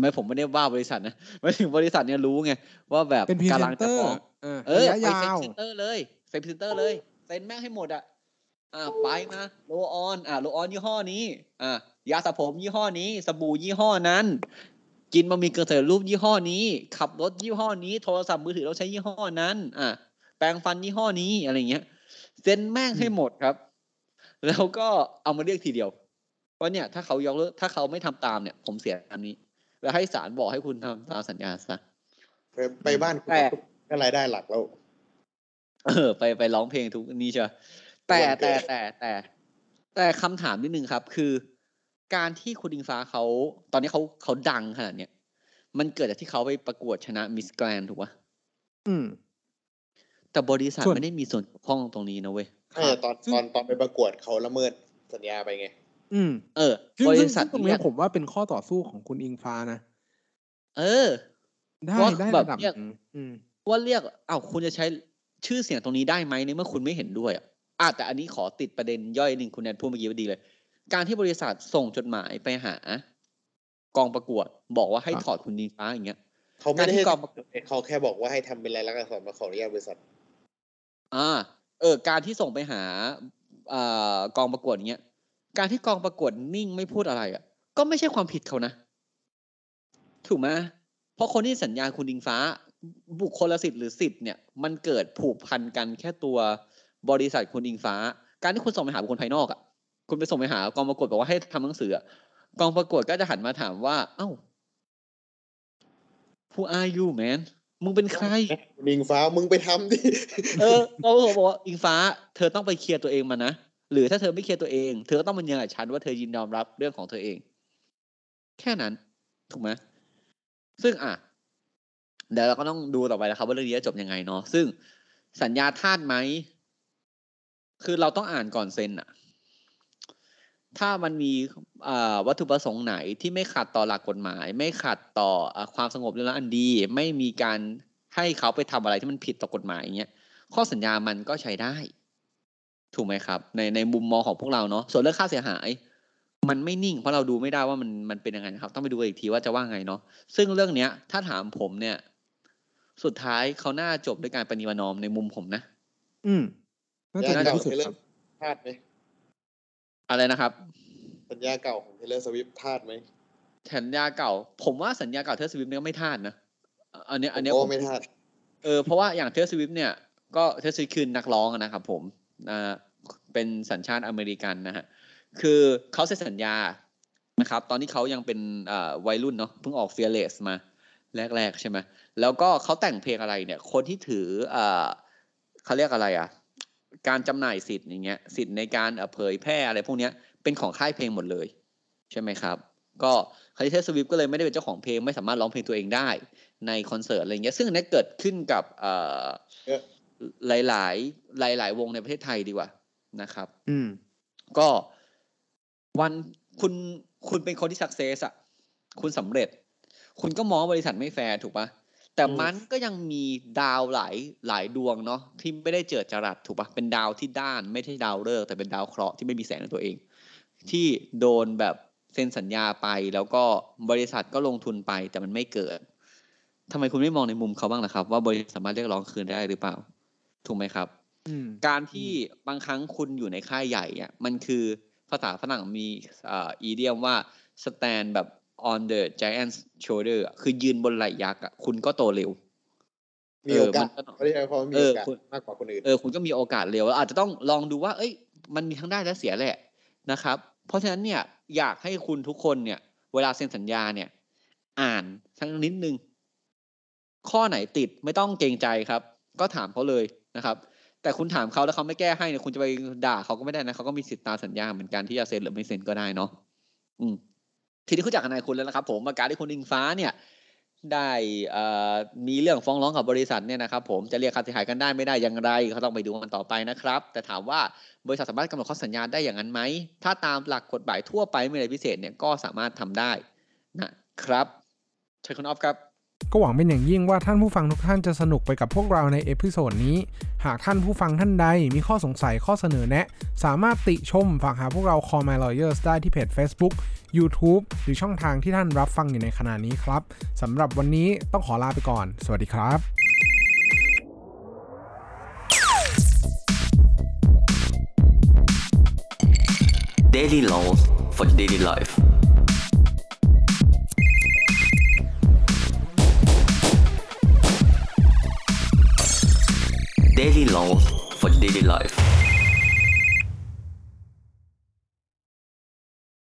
ไม่ผมไม่ได้ว่าบริษัทนะไม่ถึงบริษัทเนี่ยรู้ไงว่าแบบกำลังจะฟ้องเออไปเซ็นพิเตอร์เลยเซ็นพิเตอร์เลยเซ็นแม่งให้หมดอ่ะอ่าไปมาโลออนอ่าโลออนยี่ห้อนี้อ่ายาสระผมยี่ห้อนี้สบู่ยี่ห้อนั้นกินบะหมี่กึ่งสำเร็จรูปยี่ห้อนี้ขับรถยี่ห้อนี้โทรศัพท์มือถือเราใช้ยี่ห้อนั้นอ่าแปรงฟันยี่ห้อนี้อะไรเงี้ยเซ็นแม่งให้หมดครับแล้วก็เอามาเรียกทีเดียวเพราะเนี่ยถ้าเขายกเลิกถ้าเขาไม่ทำตามเนี่ยผมเสียอันนี้แล้วให้ศาลบอกให้คุณทำตามสัญญาซะไปบ้านคุณก็รายได้หลักแล้วเออไปไปร้องเพลงทุกนี้เชียวแต่แต่แต่แต่แต่คำถามนิดนึงครับคือการที่คุณอิงฟ้าเขาตอนนี้เขาเขาดังขนาดเนี้ยมันเกิดจากที่เขาไปประกวดชนะมิสแกรนด์ถูกป่ะอืมแต่บริษัทไม่ได้มีส่วนเกี่ยวข้องตรงนี้นะเว้ยใช่ตอนตอนตอนไปประกวดเขาละเมิดสัญญาไปไงอืมเออบริษัทตรงนี้ผมว่าเป็นข้อต่อสู้ของคุณอิงฟ้านะเออได้ได้แบบเรียกว่าเรียกเอ้าคุณจะใช้ชื่อเสียงตรงนี้ได้ไหมในเมื่อคุณไม่เห็นด้วยอ่ะอ่ะแต่อันนี้ขอติดประเด็นย่อยหนึ่งคุณแนนพูดเมื่อกี้พอดีเลยการที่บริษัทส่งจดหมายไปหากองประกวดบอกว่าให้ถอดคุณอิงฟ้าอย่างเงี้ยเขาไม่ได้ให้กองประกวดเขาแค่บอกว่าให้ทำเป็นรายลักษณ์อักษรมาขออนุญาตบริษัทอ่าเออการที่ส่งไปหาอ่ากองประกวดอย่างเงี้ยการที่กองประกวดนิ่งไม่พูดอะไรอ่ะก็ไม่ใช่ความผิดเขานะถูกไหมเพราะคนที่สัญญาคุณอิงฟ้าบุคคลสิทธิ์หรือสิทธิ์เนี่ยมันเกิดผูกพันกันแค่ตัวบริษัทคุณอิงฟ้าการที่คุณส่งไปหาบุคคลภายนอกอ่ะคุณไปส่งไปหากองประกวดบอกว่าให้ทำหนังสือกองประกวดก็จะหันมาถามว่าเอ้า Who are you man มึงเป็นใครคุณอิงฟ้ามึงไปทำดิเออเขาบอกว่าอิงฟ้าเธอต้องไปเคลียร์ตัวเองมานะหรือถ้าเธอไม่เคลียร์ตัวเองเธอก็ต้องมันยืนยันชัดว่าเธอยินยอมรับเรื่องของเธอเองแค่นั้นถูกไหมซึ่งอ่ะเดี๋ยวเราก็ต้องดูต่อไปนะครับว่าเรื่องนี้จะจบยังไงเนาะซึ่งสัญญาทาสไหมคือเราต้องอ่านก่อนเซ็นอะถ้ามันมีวัตถุประสงค์ไหนที่ไม่ขัดต่อหลักกฎหมายไม่ขัดต่อความสงบเรียบร้อยอันดีไม่มีการให้เขาไปทำอะไรที่มันผิดต่อกฎหมายอย่างเงี้ยข้อสัญญามันก็ใช้ได้ถูกไหมครับในในมุมมองของพวกเราเนาะส่วนเรื่องค่าเสียหายมันไม่นิ่งเพราะเราดูไม่ได้ว่ามันมันเป็นยังไงนะครับต้องไปดูอีกทีว่าจะว่าไงเนาะซึ่งเรื่องเนี้ยถ้าถามผมเนี่ยสุดท้ายเขาน่าจบด้วยการประนีประนอมในมุมผมนะอืมน่าจะเป็นเรื่องพลาดไหมอะไรนะครับสัญญาเก่าของเทเลอร์สวิฟต์พลาดไหมสัญญาเก่าผมว่าสัญญาเก่าเทเลอร์สวิฟต์เนี่ยไม่พลาดนะอันเนี้ยอันเนี้ยผมไม่พลาดเออเพราะว่าอย่างเทเลอร์สวิฟต์เนี่ยก็เทเลอร์สวิฟต์คือนักร้องนะครับผมอ่าเป็นสัญชาติอเมริกันนะฮะคือเขาเซ็นสัญญานะครับตอนที่เขายังเป็นอ่าวัยรุ่นเนาะเพิ่งออก Fearless มาแรกๆใช่ไหมแล้วก็เขาแต่งเพลงอะไรเนี่ยคนที่ถืออ่าเขาเรียกอะไรอ่ะการจำหน่ายสิทธิ์อย่างเงี้ยสิทธิ์ในการเผยแพร่อะไรพวกเนี้ยเป็นของค่ายเพลงหมดเลยใช่ไหมครับก็คาริเทสสวิฟต์ก็เลยไม่ได้เป็นเจ้าของเพลงไม่สามารถร้องเพลงตัวเองได้ในคอนเสิร์ตอะไรเงี้ยซึ่งนั้นเกิดขึ้นกับอ่าหลายหลายหลายหลายวงในประเทศไทยดีกว่านะครับอืมก็ วันคุณคุณเป็นคนที่สักเซสอ่ะคุณสำเร็จคุณก็มองบริษัทไม่แฟร์ถูกปะแต่มันก็ยังมีดาวหลายหลายดวงเนาะที่ไม่ได้เจิดจรัสถูกปะเป็นดาวที่ด้านไม่ใช่ดาวฤกษ์แต่เป็นดาวเคราะห์ที่ไม่มีแสงในตัวเองที่โดนแบบเซ็นสัญญาไปแล้วก็บริษัทก็ลงทุนไปแต่มันไม่เกิดทำไมคุณไม่มองในมุมเขาบ้างล่ะครับว่าบริษัทสามารถเรียกร้องคืนได้หรือเปล่าถูกไหมครับการที่บางครั้งคุณอยู่ในค่ายใหญ่เนี่ยมันคือภาษาฝรั่งมีอีเดียมว่า stand แบบ on the giant's shoulder คือยืนบนไหล่ยักษ์คุณก็โตเร็วมีโอกาสเขาเรียกว่ามีโอกาสมากกว่าคนอื่นเออคุณก็มีโอกาสเร็วแล้วอาจจะต้องลองดูว่าเอ้ยมันมีทั้งได้และเสียแหละนะครับเพราะฉะนั้นเนี่ยอยากให้คุณทุกคนเนี่ยเวลาเซ็นสัญญาเนี่ยอ่านสักนิดนึงข้อไหนติดไม่ต้องเกรงใจครับก็ถามเขาเลยนะครับแต่คุณถามเขาแล้วเขาไม่แก้ให้เนี่ยคุณจะไปด่าเขาก็ไม่ได้นะเขาก็มีสิทธิ์ตามสัญญาเหมือนกันที่จะเซ็นหรือไม่เซ็นก็ได้เนาะอืมทีนี้คุณจากนายคุณแล้วนะครับผมการที่คุณอิงฟ้าเนี่ยได้อ่ามีเรื่องฟ้องร้องกับบริษัทเนี่ยนะครับผมจะเรียกค่าเสียหายกันได้ไม่ได้อย่างไรเขาต้องไปดูกันต่อไปนะครับแต่ถามว่าบริษัทสามารถกำหนดข้อสัญญาได้อย่างนั้นไหมถ้าตามหลักกฎหมายทั่วไปไม่ได้พิเศษเนี่ยก็สามารถทำได้นะครับเชิญคุณออฟครับก็หวังเป็นอย่างยิ่งว่าท่านผู้ฟังทุกท่านจะสนุกไปกับพวกเราในเอพิโซดนี้หากท่านผู้ฟังท่านใดมีข้อสงสัยข้อเสนอแนะสามารถติชมฝากหาพวกเรา Call My Lawyers ได้ที่เพจ Facebook YouTube หรือช่องทางที่ท่านรับฟังอยู่ในขณะนี้ครับสำหรับวันนี้ต้องขอลาไปก่อนสวัสดีครับDaily Laws for Daily Life Daily Laws for Daily Life